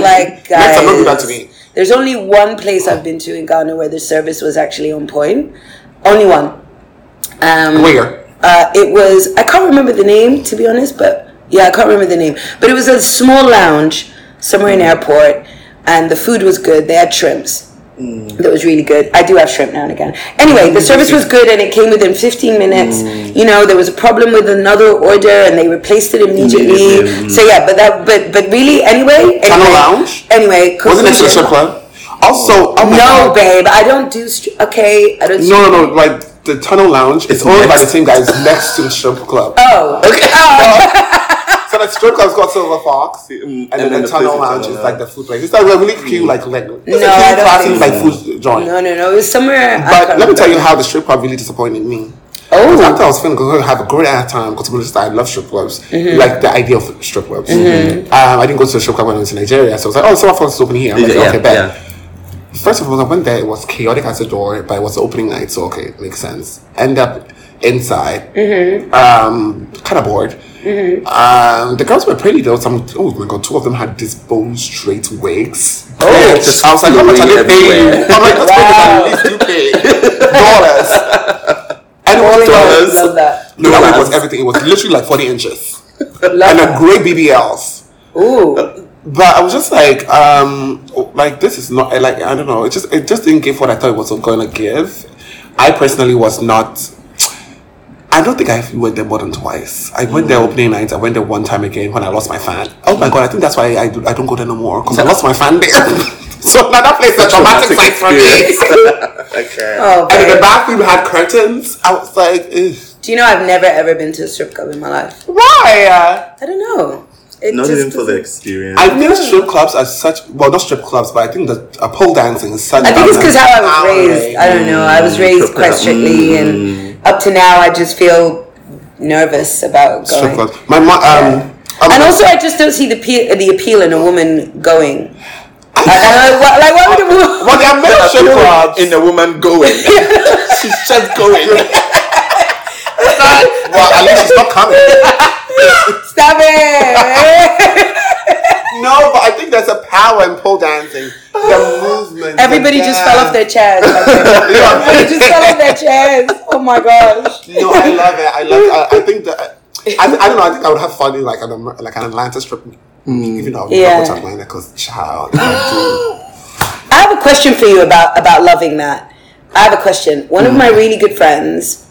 like, guys. Next time, don't do that to me. There's only one place I've been to in Ghana where the service was actually on point. Only one. Where? It was, I can't remember the name, to be honest, but yeah, I can't remember the name. But it was a small lounge somewhere in the airport, and the food was good. They had shrimps. That was really good. I do have shrimp now and again. Anyway, the service was good, and it came within 15 minutes. You know, there was a problem with another order, and they replaced it immediately. So yeah, but really, anyway. Anyway, wasn't it a strip club? Also, no, babe, I don't do. No, like the Tunnel Lounge. It's owned by the same guys next to the strip club. Oh, okay. So the strip club's got Silver Fox, and then the Tunnel Lounge is like the food place. It's like a really cute, like no, classy, like food joint. No, it was somewhere. But let me tell you how the strip club really disappointed me. Oh, I thought I was feeling going to have a great time because I love strip clubs, like the idea of strip clubs. I didn't go to a strip club when I was in Nigeria, so I was like, oh, Silver Fox is open here. I'm like, okay, bet. First of all, I went there. It was chaotic as a door, but it was the opening night, so okay, it makes sense. End up inside, kind of bored. The girls were pretty though. Oh my god, two of them had these bone straight wigs. Oh, just I was like, how much are they paying? I'm like, that's paying at least $2,000. And it was dollars. Love that. No, it was everything. It was literally like 40 inches, and a great BBLs. Ooh. But I was just like this is not like I don't know. It just didn't give what I thought it was going to give. I personally was not. I don't think I went there more than twice. I went there opening nights. I went there one time again when I lost my fan. Oh my god! I think that's why I don't go there no more because I lost my fan there. So now that place is a traumatic site for me. Okay. Oh, and in the bathroom had curtains. I was like, ugh. Do you know I've never ever been to a strip club in my life? Why? I don't know. It not even for the experience. I think strip clubs are such... Well, not strip clubs, but I think that pole dancing is such... I think it's because how I was raised. I don't know. I was raised quite strictly. And up to now, I just feel nervous about going. Strip clubs. My mom... And also, I just don't see the appeal in a woman going. Like, why would a woman... Well, there are many strip clubs in a woman going. She's just going. Well, at least she's not coming. Stop it! No, but I think there's a power in pole dancing. The movement. Everybody just fell off their chairs. Everybody just fell off their chairs. Oh my gosh! No, I love it. I think that I don't know. I think I would have fun in like an Atlanta strip. Even though I'm not going to Atlanta because child. I have a question for you about loving that. I have a question. One of my really good friends.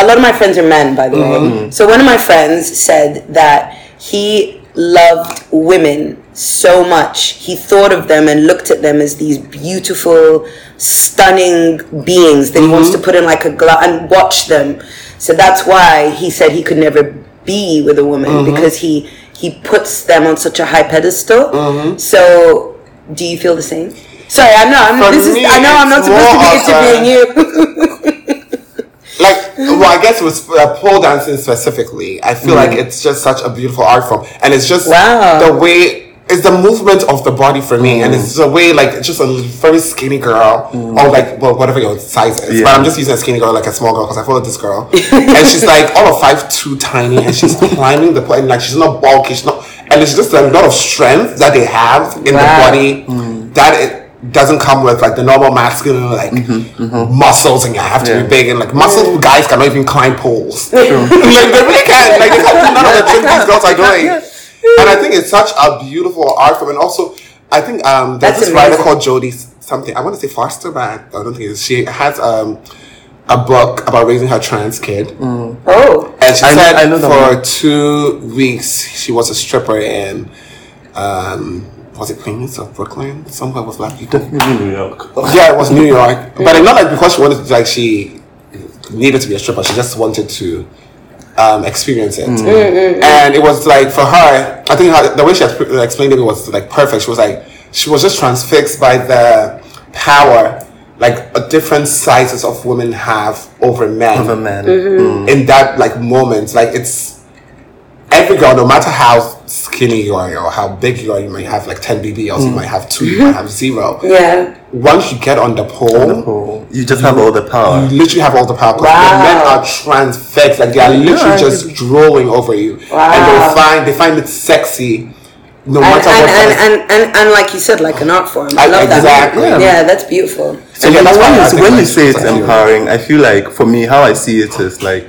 A lot of my friends are men, by the way. So one of my friends said that he loved women so much. He thought of them and looked at them as these beautiful, stunning beings that he wants to put in like a glove and watch them. So that's why he said he could never be with a woman because he puts them on such a high pedestal. So do you feel the same? Sorry, I know I'm not supposed to be interviewing you. I guess with pole dancing specifically, I feel like it's just such a beautiful art form, and it's just the way it's the movement of the body for me, and it's the way like just a very skinny girl or like well whatever your size is, but I'm just using a skinny girl like a small girl because I follow this girl, and she's like all of 5'2", tiny, and she's climbing the pole, and like she's not bulky, she's not, and it's just a lot of strength that they have in the body that it doesn't come with like the normal masculine like muscles, and you have to be big, and like muscle guys cannot even climb poles. Like they really can't. Like they can't do none of the things these girls are doing. And I think it's such a beautiful art form. And also, I think there's this writer called Jodie something. I want to say Foster, but I don't think it is. She has a book about raising her trans kid. And she said for 2 weeks she was a stripper in. Was it Queens or Brooklyn? Somewhere with black people. Definitely New York. Yeah, it was New York. But it's not like because she wanted to, like she needed to be a stripper. She just wanted to experience it. And it was like for her, I think the way she explained it was like perfect. She was just transfixed by the power like different sizes of women have over men. In that like moment, like it's. Every girl, no matter how skinny you are or how big you are, you might have like 10 BBLs, you might have 2, you might have 0. Yeah. Once you get on the pole you just have all the power. You literally have all the power. Wow. The men are transfixed, like they are literally just drooling over you, and they find it sexy no matter what. And like you said, like an art form. I love exactly. that. Yeah, that's beautiful. So when you say it's empowering, I feel like for me, how I see it is like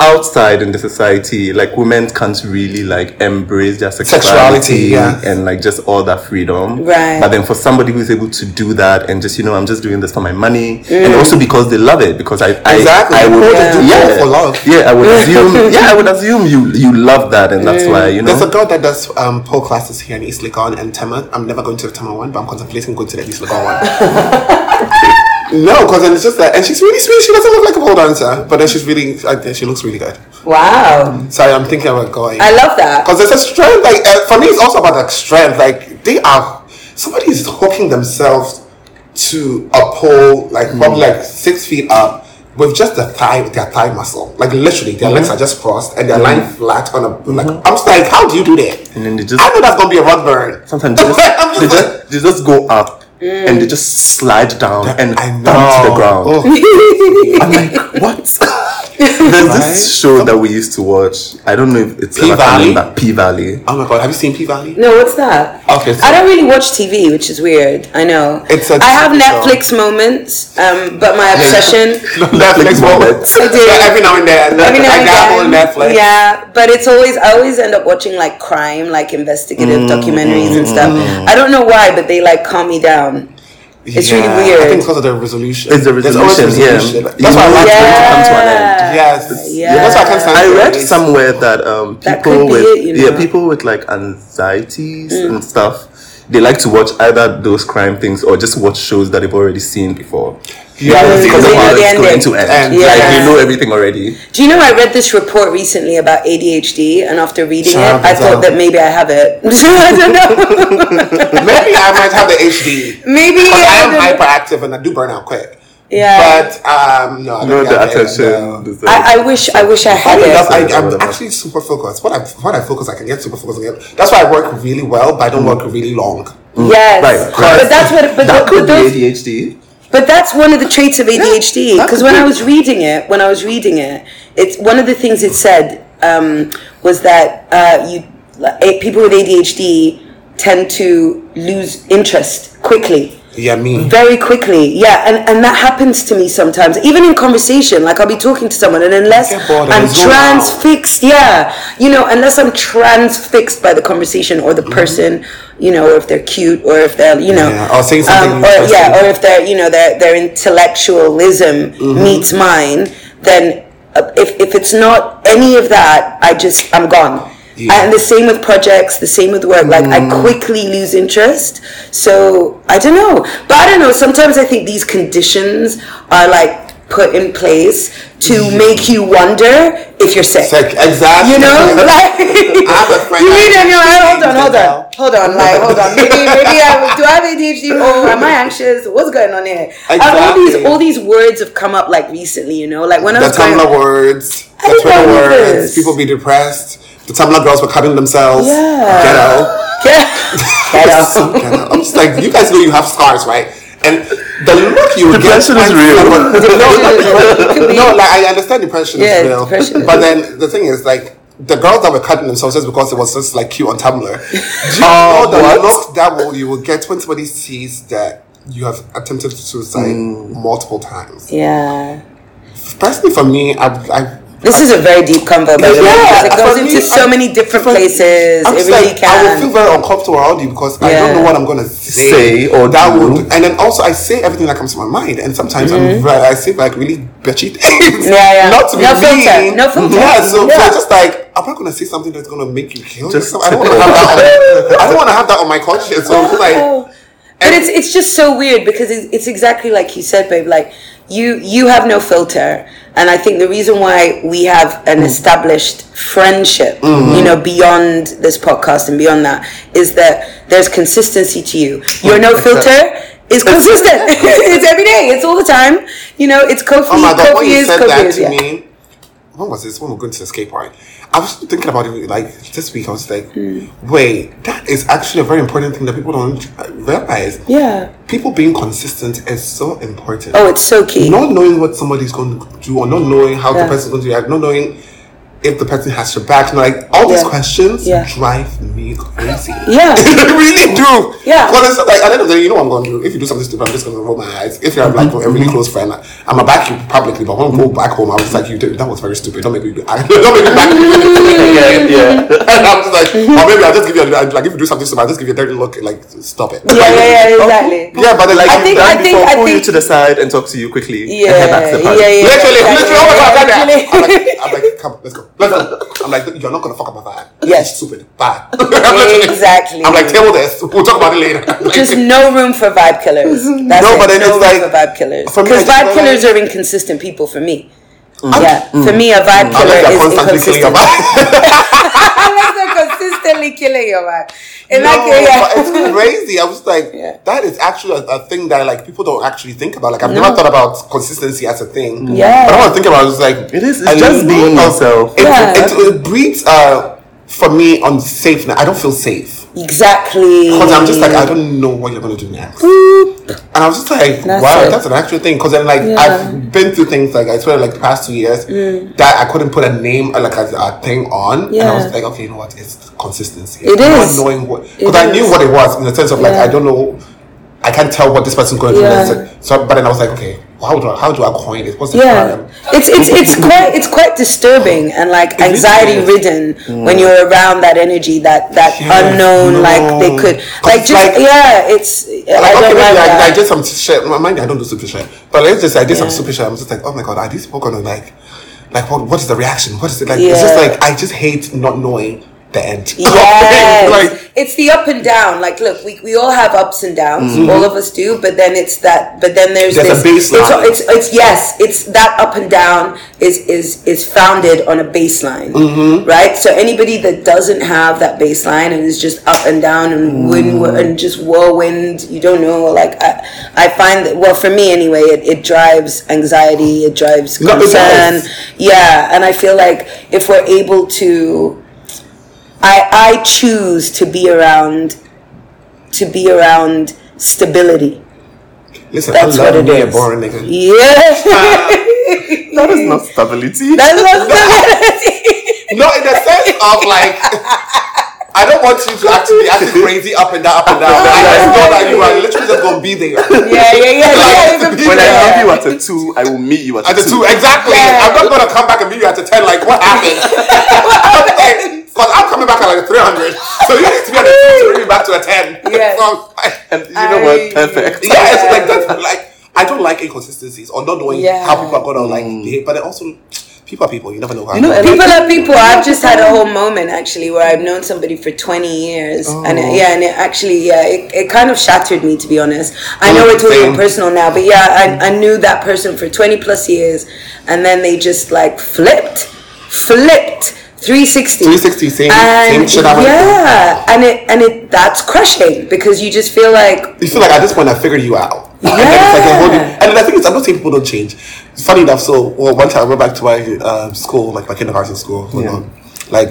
outside in the society, like women can't really like embrace their sexuality and like just all that freedom. Right. But then for somebody who's able to do that and just, you know, I'm just doing this for my money and also because they love it, because I would assume you love that, and that's why, you know. There's a girl that does pole classes here in East Legon and Tema. I'm never going to the Tema one, but I'm contemplating going to the East Legon one. No, because then it's just that, and she's really sweet. She doesn't look like a pole dancer, but then she's really, she looks really good. Wow. Sorry, I'm thinking about going. I love that. Because there's a strength, like, for me, it's also about like strength. Like, somebody is hooking themselves to a pole, like, probably like 6 feet up, with just their thigh muscle. Like, literally, their legs are just crossed, and they're lying flat on a, like, I'm just like, how do you do that? And then they just, I know that's going to be a rug burn. Sometimes they just go up. And they just slide down and down to the ground. Oh. I'm like, what? There's this show that we used to watch. I don't know if it's P Valley. Oh my god, have you seen P Valley? No, what's that? Okay, so I don't really watch TV, which is weird. I know. I have Netflix moments, but my obsession. Netflix moments. I do. Yeah, every now and then. I dabble in Netflix. Yeah, but it's always, I always end up watching like crime, like investigative documentaries and stuff. I don't know why, but they like calm me down. It's really weird. I think it's because of the resolution. It's the resolution, that's why I like to come to an end. That's why I can't stand it. I read somewhere that people with like anxieties and stuff, they like to watch either those crime things or just watch shows that they've already seen before. Yeah, because of how it's going to end. Yeah. Like, you know everything already. Do you know I read this report recently about ADHD, and after reading it, I thought that maybe I have it. I don't know. Maybe I might have the HD. Maybe I am hyperactive and I do burn out quick. Yeah. But I wish I had it. I'm actually super focused. What I focus, I can get super focused again. That's why I work really well, but I don't work really long. Yes. Right. But that's what. But that could be ADHD. But that's one of the traits of ADHD. Because when I was reading it, it's one of the things it said was that people with ADHD tend to lose interest quickly. Yeah, me. Very quickly. Yeah, and that happens to me sometimes. Even in conversation, like I'll be talking to someone, and unless I'm transfixed, unless I'm transfixed by the conversation or the person, you know, or if they're cute, or if they're, or saying something or if they're, you know, their intellectualism meets mine, then if it's not any of that, I'm gone. Yeah. And the same with projects, the same with work. Like, I quickly lose interest. So, I don't know. But I don't know. Sometimes I think these conditions are, like, put in place to make you wonder if you're sick. Sick, exactly. You know? Like, you read and you're like, hold on. Maybe do I have ADHD? Oh, am I anxious? What's going on here? Exactly. All these words have come up, like, recently, you know? Like, when I was the Twitter words. People be depressed. The Tumblr girls were cutting themselves. Ghetto. I'm just like, you guys know you have scars, right? And the look you would depression get. Is real. I understand depression is real. Depression but then the thing is, like, the girls that were cutting themselves just because it was just like cute on Tumblr. Look you will get when somebody sees that you have attempted suicide multiple times. Yeah. Personally, for me, this is a very deep convo, by the way, because it goes into so many different places. It really can. I would feel very uncomfortable around you because I don't know what I'm going to say or do. And then also I say everything that comes to my mind, and sometimes I say like really bitchy things. Yeah, yeah. Not to be mean. No filter. Yeah, so I'm just like, I'm not going to say something that's going to make you kill yourself. I don't want to have that on my conscience. So I'm like... But it's just so weird because it's exactly like you said, babe, like you have no filter. And I think the reason why we have an established friendship, you know, beyond this podcast and beyond that, is that there's consistency to you. Your no filter is consistent. It's every day. It's all the time. You know, it's Koffi. Oh my God, when you said that to me, when was this? When we were going to the skate park? I was thinking about it like this week. I was like, wait, that is actually a very important thing that people don't realize. Yeah. People being consistent is so important. Oh, it's so key. Not knowing what somebody's going to do or not knowing how the person's going to react, not knowing if the person has your back. Like, all these questions drive me crazy. Yeah. They really do. Yeah. Because, like, at the end of the day, you know what I'm going to do. If you do something stupid, I'm just going to roll my eyes. If you're a black girl, a really close friend, I'm going to back you publicly, but when I go back home, I was like, you did, that was very stupid. Don't make me back you. And I'm just like, or maybe I'll just give you a, like, if you do something stupid, I'll just give you a dirty look, like, stop it. Yeah, exactly. Yeah, but then, like, I think pull you to the side and talk to you quickly. Literally, oh my God, I'm like, come, let's go. I'm like, you're not going to fuck up my vibe. Yes. Stupid. Bye. Exactly. I'm like, table this. We'll talk about it later. Like, just no room for vibe killers. That's no, it. But then no, it's like, because vibe killers are inconsistent people for me. For me, a vibe killer is inconsistent. Unless they're consistently killing your vibe. But it's crazy. I was like, that is actually a thing that, like, people don't actually think about. Like, I've never thought about consistency as a thing. Yeah. But I want to think about it. I was like, it is. It's just being yourself. It breeds, for me, unsafeness. I don't feel safe. Exactly. Because I'm just like, I don't know what you're going to do next. And I was just like, wow, that's an actual thing. Because then, like, I've been through things, like, I swear, like, the past 2 years that I couldn't put a name, like, a thing on. And I was like, okay, you know what? It's consistency. It is. Not knowing what. Because I knew what it was in the sense of, like, I don't know. I can't tell what this person's going to do next. So, but then I was like, okay, well, how do I coin it? What's the problem? It's quite disturbing and, like, anxiety ridden when you're around that energy, that unknown, like, they could, like, just like, it's like, okay, I did some shit. Mind you, I don't do super shit, but let's just say I did some super shit. I'm just like, oh my God, are these people gonna like what is the reaction? What is it like? It's just like, I just hate not knowing the end. Yes. Like, it's the up and down. Like, look, we all have ups and downs. Mm-hmm. All of us do. But then it's that. But then there's this. A baseline. It's that up and down is founded on a baseline, right? So anybody that doesn't have that baseline and is just up and down and wind and just whirlwind, you don't know. Like, I find that, well, for me anyway, it drives anxiety. It drives concern. Yeah, and I feel like if we're able to. I choose to be around stability. Listen, that's I love being a boring nigga. Yeah. That is not stability. That's not stability. No, in the sense of, like, I don't want you to actually act crazy up and down. I just know that you are literally just going to be there. Yeah. When I meet you at a 2, I will meet you at a 2. Exactly. Yeah. I'm not going to come back and meet you at a 10. Like, what happened? Because I'm coming back at like a 300, so you need to be at a 2 to bring me back to a 10. Yes. So, and you know what? Perfect. Yeah, it's like that's like I don't like inconsistencies or not knowing how people are gonna like behave, but also people are people. You never know how. You know, people are people. I've just had a whole moment actually where I've known somebody for 20 years, and it kind of shattered me, to be honest. I know it's all personal now, but I knew that person for 20+ years, and then they just like flipped. 360 same shit. And it that's crushing because you feel like at this point I figured you out. And I think it's, I'm not saying people don't change. It's funny enough. So one time I went back to my school, like my kindergarten school, like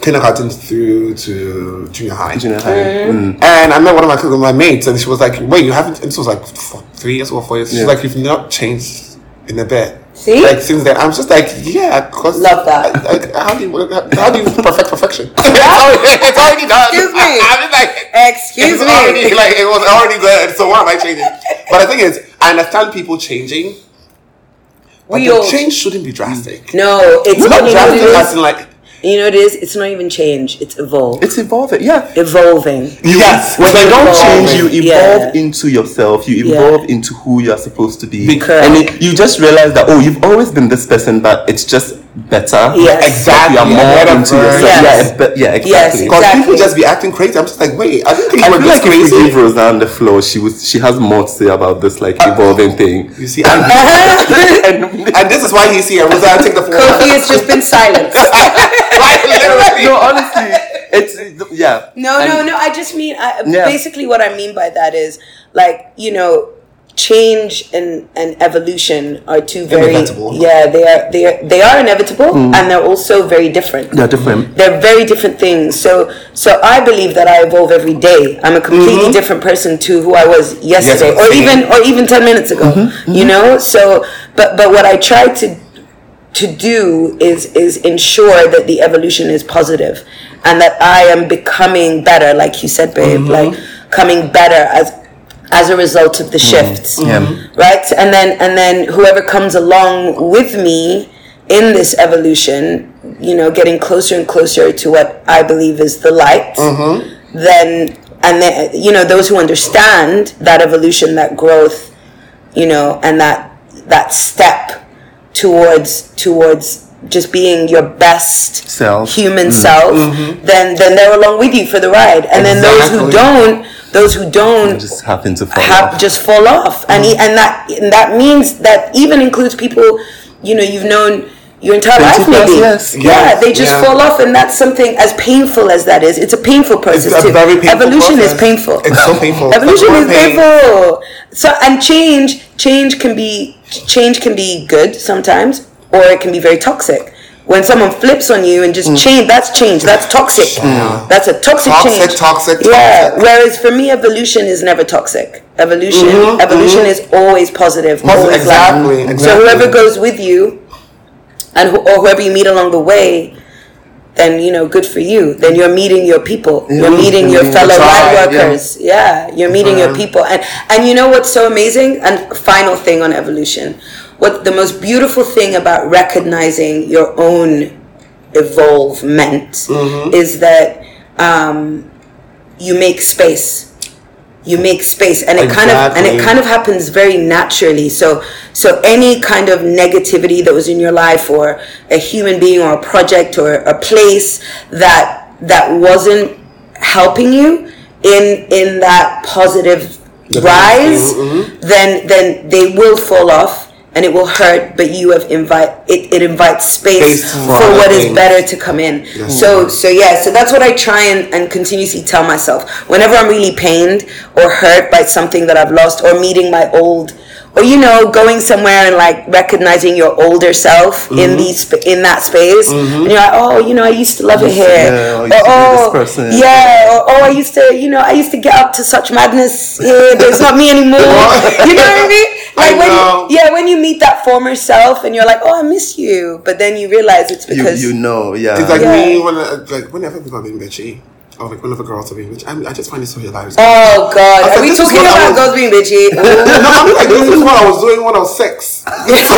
kindergarten through to junior high. And I met one of my mates, and she was like, "Wait, you haven't?" And this was like 3 years or 4 years. She's like, "You've not changed in a bit." See? Like, since then, I'm just like, cause love that. How do you perfect perfection? It's already done. Excuse me. Excuse me. Already, like, it was already good. So why am I changing? But the thing is, I understand people changing. But the change shouldn't be drastic. No, it's not drastic. As in, like. You know what it is? It's not even change. It's evolve. It's evolving, Evolving. Yes. When you don't change, you evolve into yourself. You evolve into who you are supposed to be. Because you just realize that, oh, you've always been this person, but it's just better. Yes. Exactly. You are more into yourself. Yes. Yeah, exactly. Because people just be acting crazy. I'm just like, wait, I don't think you were this crazy. I feel like if we give Rozan the floor, she has more to say about this, like, evolving thing. You see, and this is why he's here. Rozan, take the floor. Koffi has just been silenced. No, honestly, it's No. I just mean, basically, what I mean by that is, like, you know, change and evolution are two very inevitable. They are inevitable, and they're also very different. They're different. They're very different things. So I believe that I evolve every day. I'm a completely different person to who I was yesterday, or even 10 minutes ago. You know. So, but what I try to to do is ensure that the evolution is positive and that I am becoming better, like you said, babe, mm-hmm. like coming better as a result of the shifts, mm-hmm. right? And then whoever comes along with me in this evolution, you know, getting closer and closer to what I believe is the light, mm-hmm. then, you know, those who understand that evolution, that growth, you know, and that step towards just being your best human mm. self, mm-hmm. then they're along with you for the ride. And exactly. then those who don't just happen to fall off. Mm. And that means that even includes people, you know, you've known your entire life, maybe. Yes. Yeah, they just fall off, and that's something as painful as that is. It's a painful process. It's a very painful evolution process. Is painful. It's so painful. Evolution is painful. So, and change can be good sometimes, or it can be very toxic. When someone flips on you and just change, that's toxic. Mm. That's a toxic change. Toxic. Yeah. Whereas for me, evolution is never toxic. Evolution is always positive. Always exactly. So whoever goes with you, or whoever you meet along the way, then, you know, good for you. Then you're meeting your people. You're meeting your fellow light workers. Yeah. You're meeting your people. And you know what's so amazing? And final thing on evolution. What the most beautiful thing about recognizing your own evolvement is that you make space. And it kind of happens very naturally. So any kind of negativity that was in your life, or a human being, or a project, or a place that wasn't helping you in that positive rise, then they will fall off. And it will hurt, but you have it invites space for what is better to come in. Yes. So that's what I try and continuously tell myself. Whenever I'm really pained or hurt by something that I've lost, or meeting my old, or, you know, going somewhere and like recognizing your older self in that space, and you're like, oh, you know, I used to love it here, I used to get up to such madness here, but it's not me anymore. You know what I mean? Like when you meet that former self and you're like, oh, I miss you, but then you realize it's because it's like me whenever people are being bitchy. Oh, like one of the girls are being bitchy. I just find it so hilarious. Oh God, are we talking about girls being bitchy? No, I mean, like, this is what I was doing when I was 6. So it's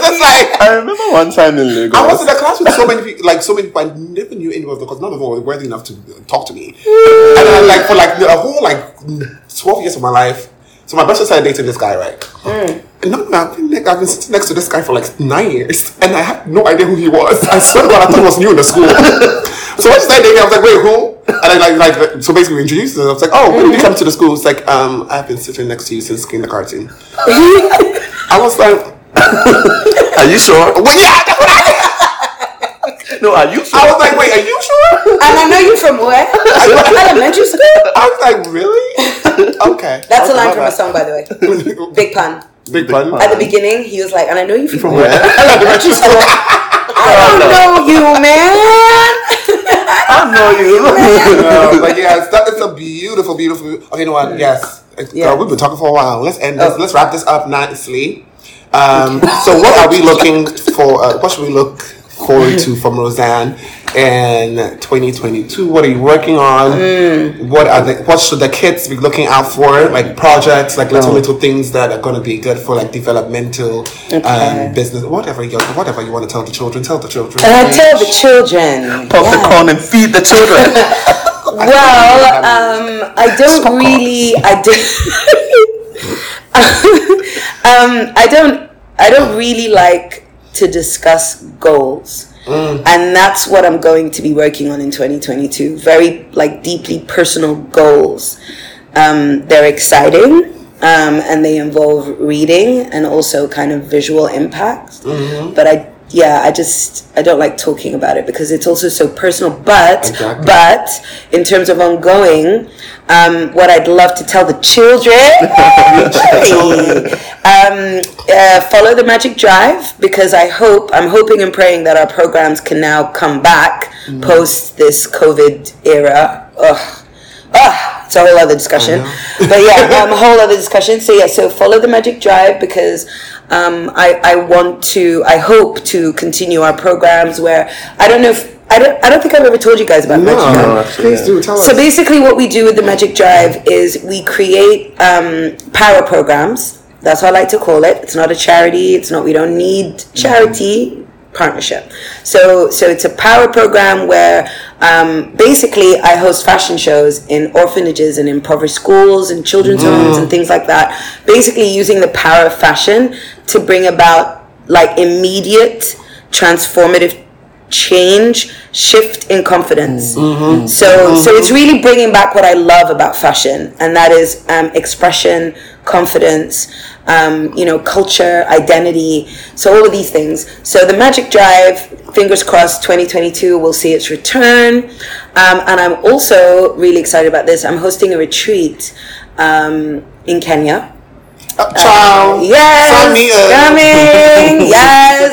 just like I remember one time in Lagos, I was in a class with so many people, like so many people I never knew anyone, because none of them were worthy enough to talk to me. And then, like, for like a whole like 12 years of my life, so my best friend started dating this guy, right? And now I've been sitting next to this guy for like 9 years, and I had no idea who he was. I swear to God, I thought he was new in the school. So when she started dating, I was like, wait, who? And I like, so basically we introduced him. I was like, oh, when did you come to the school? It's like, I've been sitting next to you since kindergarten. I was like, are you sure? Well, yeah, that's what I did. No, are you sure? I was like, wait, are you sure? And I know you from where? Elementary school? I was like, really? Okay. That's a line from a song, by the way. Big pun. Big pun. At the beginning, he was like, and I know you from where? Elementary school. I don't know you, man. I know you. No, but yeah, it's a beautiful, beautiful. Okay, you know what? Yes. Girl, we've been talking for a while. Let's end this. Let's wrap this up nicely. So what are we looking for? What should we look forward to from Rozan in 2022? What are you working on? What should the kids be looking out for? Like projects, like little things that are going to be good for like developmental business, whatever you want to tell the children. Tell the children. Pop the corn and feed the children. Well, I don't really like to discuss goals, and that's what I'm going to be working on in 2022. Very like deeply personal goals. They're exciting, and they involve reading and also kind of visual impact. But I don't like talking about it because it's also so personal. But but in terms of ongoing, what I'd love to tell the children, follow the Magic Drive, because I'm hoping and praying that our programs can now come back post this COVID era. Ugh. It's a whole other discussion. But yeah, a whole other discussion. So yeah, so follow the Magic Drive, because I hope to continue our programs where I don't think I've ever told you guys about Magic Drive. Please do tell us. So basically what we do with the Magic Drive is we create power programs. That's what I like to call it. It's not a charity. It's not, we don't need charity. Partnership. So it's a power program where basically I host fashion shows in orphanages and impoverished schools and children's homes and things like that, basically using the power of fashion to bring about like immediate transformative change, shift in confidence. So it's really bringing back what I love about fashion, and that is expression, confidence, culture, identity, so all of these things. So the Magic Drive, fingers crossed, 2022 will see its return. And I'm also really excited about this. I'm hosting a retreat in Kenya. Ciao. Yes, coming. Yes,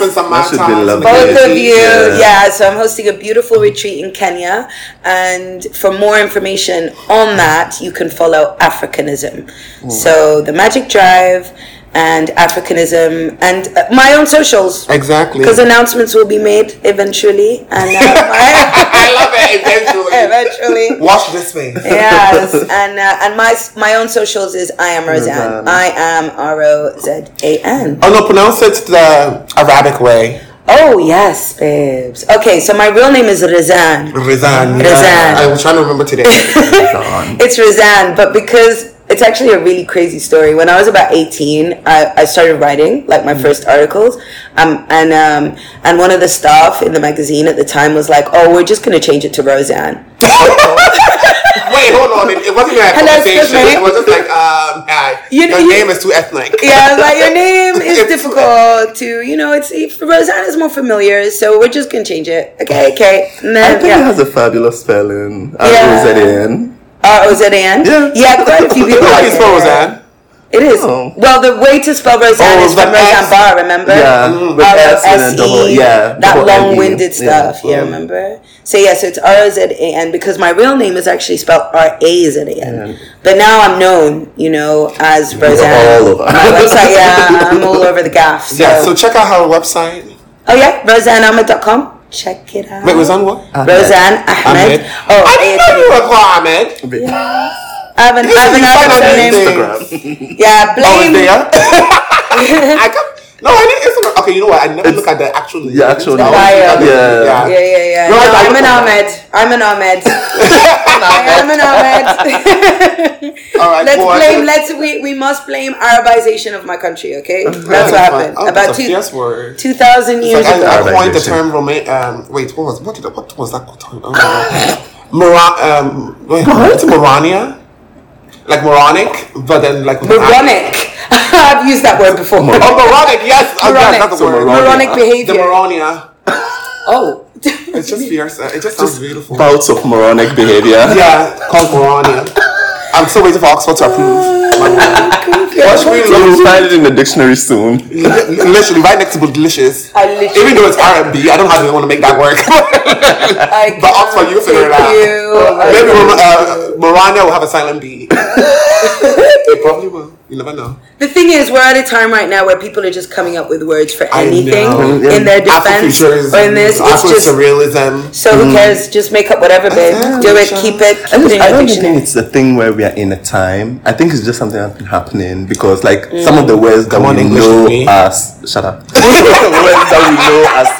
both of you. Yeah, so I'm hosting a beautiful retreat in Kenya, and for more information on that, you can follow Africanism. So the Magic Drive and Africanism, and my own socials. Exactly. Because announcements will be made eventually. And I love it. Eventually. Watch this way. Yes. And my own socials is I am Rozan. I am ROZAN. Oh no, pronounce it the Arabic way. Oh yes, babes. Okay, so my real name is Rozan. Rozan. I was trying to remember today. It's Rozan, but because it's actually a really crazy story. When I was about 18, I started writing like my first articles, and one of the staff in the magazine at the time was like, "Oh, we're just going to change it to Rozan." Wait, hold on. It wasn't even a conversation. It was just like, your name is too ethnic. Yeah, like your name is difficult to, it's Rozan is more familiar, so we're just going to change it. Okay. And then, I think it has a fabulous spelling. Rozan. Rozan? Yeah, quite a few people. How do you spell Rozan? It is. Oh. Well, the way to spell Rozan is from Rozan Bar, remember? Yeah. With S and double. Yeah. That long-winded stuff. Yeah, remember? So, yeah, so it's ROZAN, because my real name is actually spelled RAZAN. But now I'm known, as Rozan. All over. My website, I'm all over the gaff. So. Yeah, so check out our website. Oh, yeah, rozanahmed.com. Check it out. Wait, Rozan what? Rozan Ahmed. Oh, I didn't know you were called Ahmed. Yes. I haven't Instagram. Yeah, blame. Oh, I can't. No, I didn't Instagram. Okay, you know what? I never look at the actual name. Yeah, actual name. Yeah. No, I'm an Ahmed. I'm an Ahmed. All right. We must blame Arabization of my country. Okay, that's what happened. About 2,000 years ago. I coined the term Roman. What was that term? Morania. Like moronic, but then like moronic. I've used that word before. Moronic, yes. Moronic behavior. The moronia. Oh. It's just fierce. It just sounds beautiful. Bouts of moronic behavior. Yeah, called moronia. I'm still waiting for Oxford to approve. We'll find it in the dictionary soon. Literally, right next to delicious. Even though it's R&B, I don't know how they want to make that work. But Oxford, you figure it out. Maybe Morania will have a silent B. It probably will. You never know. The thing is, we're at a time right now where people are just coming up with words for anything in their defense or in this. It's just surrealism. So who cares? Just make up whatever, babe. Do it, keep it. I don't think it's a thing where we are in a time. I think it's just something that's been happening because, like, some of the words that we know as shut up. Some of the words that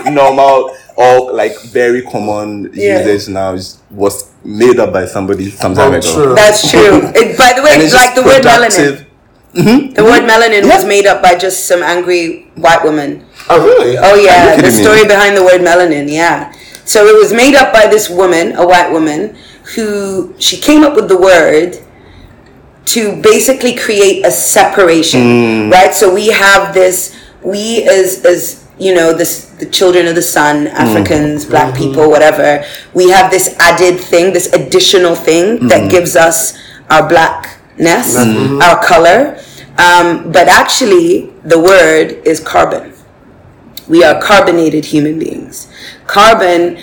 we know as normal or like very common usage now was made up by somebody sometime ago. That's true. By the way, it's like the word melanin. Mm-hmm. The word melanin was made up by just some angry white woman. Oh, really? Oh, yeah. The story behind the word melanin, yeah. So it was made up by this woman, a white woman, who she came up with the word to basically create a separation, right? So we have this, we as the children of the sun, Africans, black people, whatever, we have this added thing, this additional thing that gives us our blackness, our color, but actually the word is carbon. We are carbonated human beings. Carbon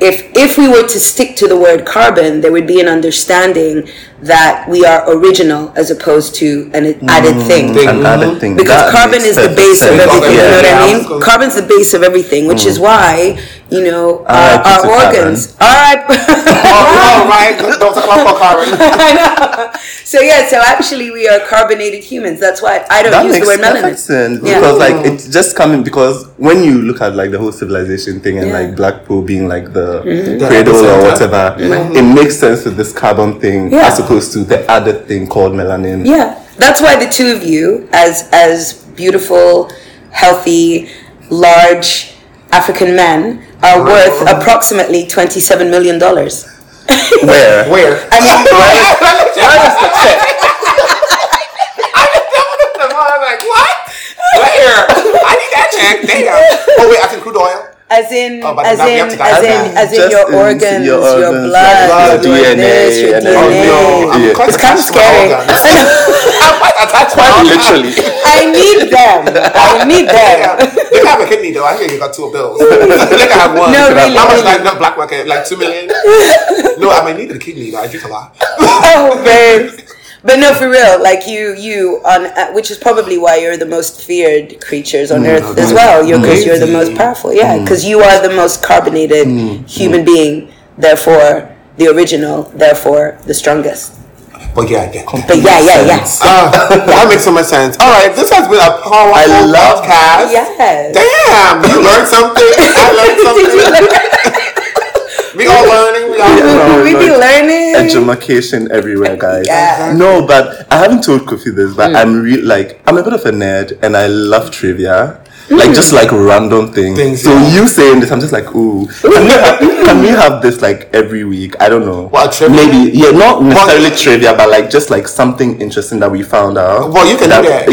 if we were to stick to the word carbon, there would be an understanding that we are original as opposed to an added thing. Because carbon is the base of everything, you know what I mean? Carbon's the base of everything, which is why, you know, our organs. All right. All right. Don't clap for carbon. I know. So, yeah, so actually we are carbonated humans. That's why I don't use the word melanin. That makes sense. Yeah. Because, like, it's just coming, because when you look at, like, the whole civilization thing and, like, Blackpool being, like, the cradle or whatever, it makes sense with this carbon thing as opposed to the other thing called melanin. Yeah. That's why the two of you, as beautiful, healthy, large African men, are worth approximately $27 million. Where? Where? I mean, where is the check? I just told them, I was like, what? Where? I need that check. Damn. Oh, wait, I can crude oil. As in your organs, your blood, your DNA. It's kind of scary. I might attach my organs. Literally. I need them. They have a kidney though. I think you got two bills. They can have one. No, really. How much like not black market? Like 2 million? No, I might need a kidney though. I drink a lot. Oh, babe. But no, for real, like you on, which is probably why you're the most feared creatures on earth as well. You're the most powerful, yeah, because you are the most carbonated human being. Therefore, the original. Therefore, the strongest. But yeah, I get that. But yeah. That makes so much sense. All right, this has been a powerful podcast. Yes. Damn, you learned something. I learned something. We all learning. We be learning. Edumacation everywhere, guys. Yeah. No, but I haven't told Koffi this, but I'm a bit of a nerd, and I love trivia, like just like random things. So you saying this, I'm just like, ooh. Can we have this like every week? I don't know. What, trivia? Maybe, yeah, not necessarily trivia, but like just like something interesting that we found out. Well, you can do that.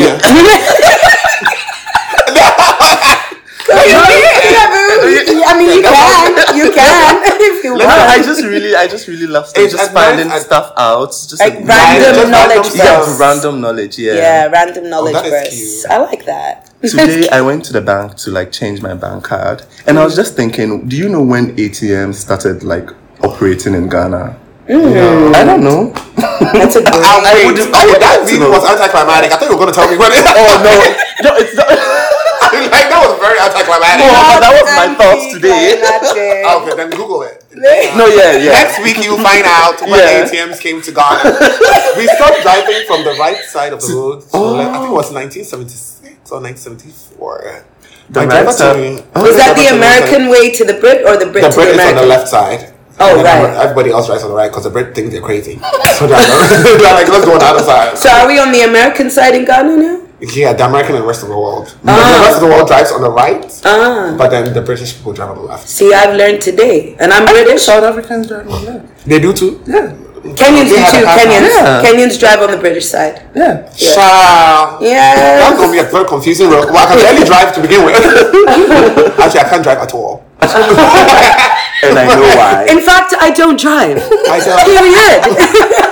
You can if you want. I just really love stuff. Just finding stuff out. Just like random knowledge. Yeah, random knowledge. Yeah. Yeah, random knowledge verse. I like that. Today I went to the bank to like change my bank card, and I was just thinking, do you know when ATM started like operating in Ghana? No. I don't know. That's a good. I was anticlimactic. I thought you were going to tell me when. Oh no, it's not. Like, that was very anticlimactic. No, but that was my thoughts today. Okay, then Google it. No, yeah. Next week you'll find out when ATMs came to Ghana. We stopped driving from the right side of the road. So I think it was 1976 or 1974. Was that the American way to the Brit or the Brit to the American? The Brit is on the left side. Oh, right. Everybody else drives on the right because the Brit think they're crazy. So they're like, let's go on the other side. So are we on the American side in Ghana now? Yeah, the American and the rest of the world. The rest of the world drives on the right, but then the British people drive on the left. See, I've learned today, and I'm British. South Africans drive on the left. They do too. Yeah. Kenyans do too. Kenyans drive on the British side. Yeah. That's gonna be a very confusing road. Well, I can barely drive to begin with. Actually, I can't drive at all. And I know why. In fact, I don't drive. I don't.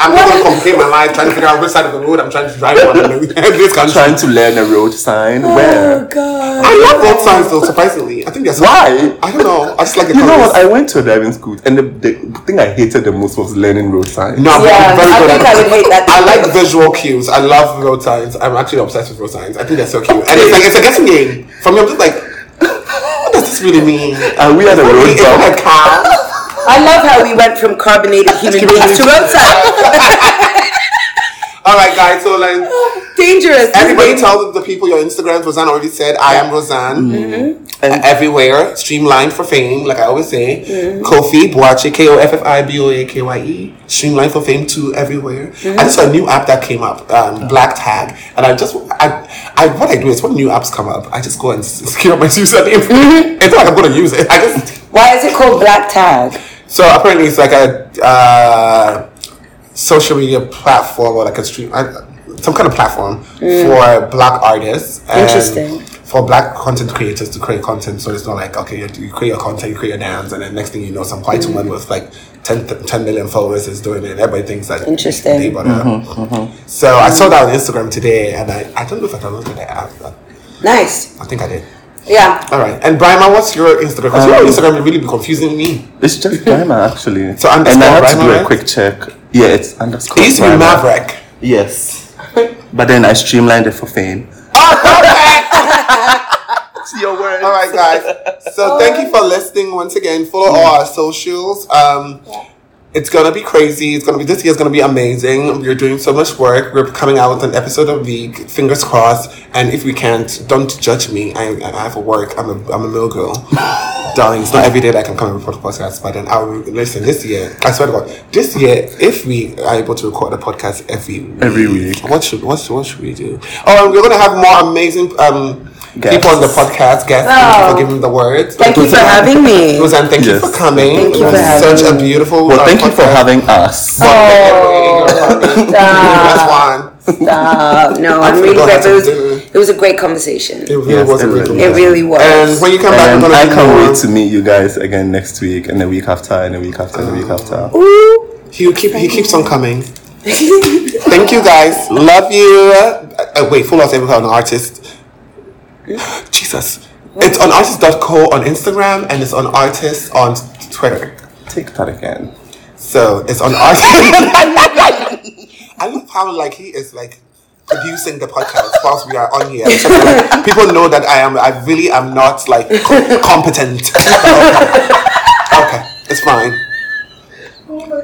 I'm not going to complicate my life trying to figure out which side of the road I'm trying to drive on in this country. Trying to learn a road sign. Oh, where? God. I love road signs though, surprisingly. I think that's why. I don't know. I just like it. You know what? I went to a driving school and the thing I hated the most was learning road signs. No, I'm very good at it. I would hate that. I like visual cues. I love road signs. I'm actually obsessed with road signs. I think they're so cute. And it's a guessing game. For me, I'm just like, what does this really mean? We are the road dog. I love how we went from carbonated human beings to roadside. All right, guys. So like, dangerous. Everybody tell the people your Instagrams. Rozan already said, I am Rozan. Mm-hmm. And everywhere, streamlined for fame, like I always say. Mm-hmm. Koffi Boakye, KOFFIBOAKYE. Streamlined for fame too. Everywhere. Mm-hmm. I just saw a new app that came up, Black Tag, and what I do is when new apps come up, I just go and secure my username. It's not like I'm going to use it. Why is it called Black Tag? So apparently it's like a social media platform or like a stream, some kind of platform for black artists. And interesting. For black content creators to create content, so it's not like, okay, you create your content, you create your dance, and then next thing you know, some white woman with like 10 million followers is doing it, and everybody thinks that interesting. They bought it. So I saw that on Instagram today, and I don't know if I downloaded the app. Nice. I think I did. Yeah. All right. And Brimah, what's your Instagram? Because your Instagram will really be confusing me. It's just Brimah, actually. So underscore Brimah. And I have to do a quick check. Yeah, it's underscore Brimah. It used to be Maverick. Yes. But then I streamlined it for fame. Oh, perfect! Your words. All right, guys. So thank you for listening once again. Follow all our socials. It's going to be crazy. This year's going to be amazing. You're doing so much work. We're coming out with an episode a week. Fingers crossed. And if we can't, don't judge me. I have work. I'm a little girl. Darling, it's not every day that I can come and record a podcast. But then I'll listen this year. I swear to God. This year, if we are able to record a podcast every week. What should we do? Oh, and we're going to have more amazing, guests. People on the podcast, guests, thank you for giving the words. Thank you for having me. Rozan, thank you for coming. Thank you for having me. Such a beautiful thank you for having us. Stop. No, I'm really glad. It was a great conversation. It really was. And when you come back, I can't wait to meet you guys again next week, and the week after, and the week after, and the week after. Ooh. He keeps on coming. Thank you, guys. Love you. Wait, follow us everywhere on Unartiste. Jesus. What? It's on Unartiste.co on Instagram, and it's on Unartiste on Twitter. Take that again. So it's on Unartiste. I love how he is producing the podcast whilst we are on here. So, people know that I really am not competent. Okay, it's fine.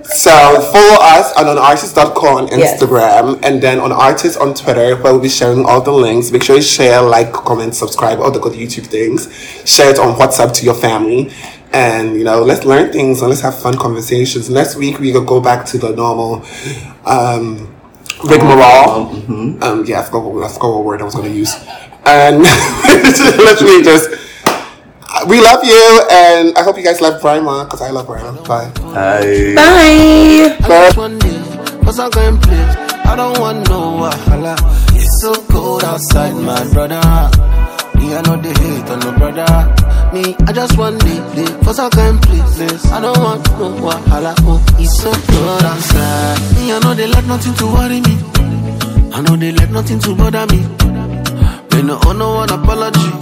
So follow us on Unartiste.co on Instagram, and then on Unartiste on Twitter, where we'll be sharing all the links. Make sure you share, comment, subscribe, all the good YouTube things. Share it on WhatsApp to your family, and let's learn things and let's have fun conversations. Next week we will go back to the normal rigmarole. Mm-hmm. I forgot what word I was going to use. And literally we love you, and I hope you guys love Brimah, because I love Brimah. Bye. Bye. I want one place. I don't want no wahala. It's so cold outside, my brother. Me, I know they hate on no brother. Me, I just want day. Cause I can't please. I don't want no wahala. Oh, it's so cold outside. Me, I know they let nothing to worry me. I know they let nothing to bother me. They no owe no one apology.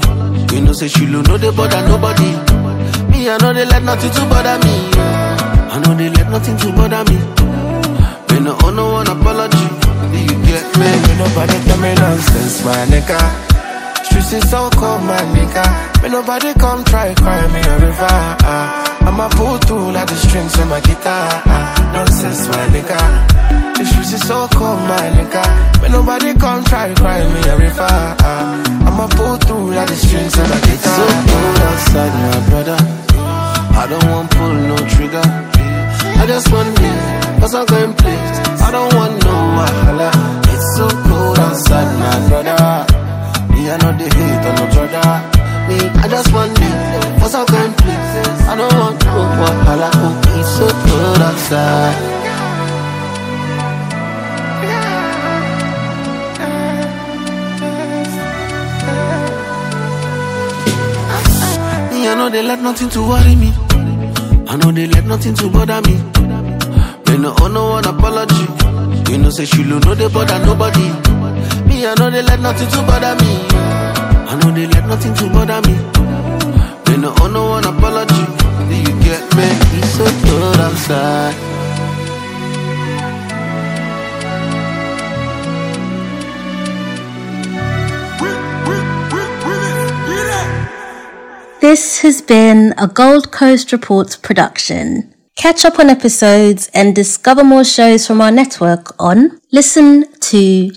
You know say she don't know they bother nobody. Me, I know they let nothing to bother me. I know they let nothing to bother me. They no owe no one apology. Do you get me? Me nobody tell me nonsense, my nigga. Streets is so cold, my nigga. Me nobody come try cry me a river. I'ma pull through like the strings on my guitar. Nonsense, my nigga. The streets is so cold, my nigga. Me nobody come try cry me a river. I'ma pull through like the strings on my guitar. It's so cold outside, my brother. I don't want pull no trigger. I just want me, cause I'm going place. I don't want no wahala. It's so cold outside, my brother. Me, I know they hate on no brother. Me, I just want me, cause I'm going places. I don't want to wahala. Oh, it's so cold outside. Me, I know they let nothing to worry me. I know they let nothing to bother me. They no owe no one apology. You know say she don't know they bother nobody. Me, I know they let nothing to bother me. I know they let nothing to bother me. They no owe no one apology. Do you get me? It's so cold outside. This has been a Gold Coast Reports production. Catch up on episodes and discover more shows from our network on listentogcr.com.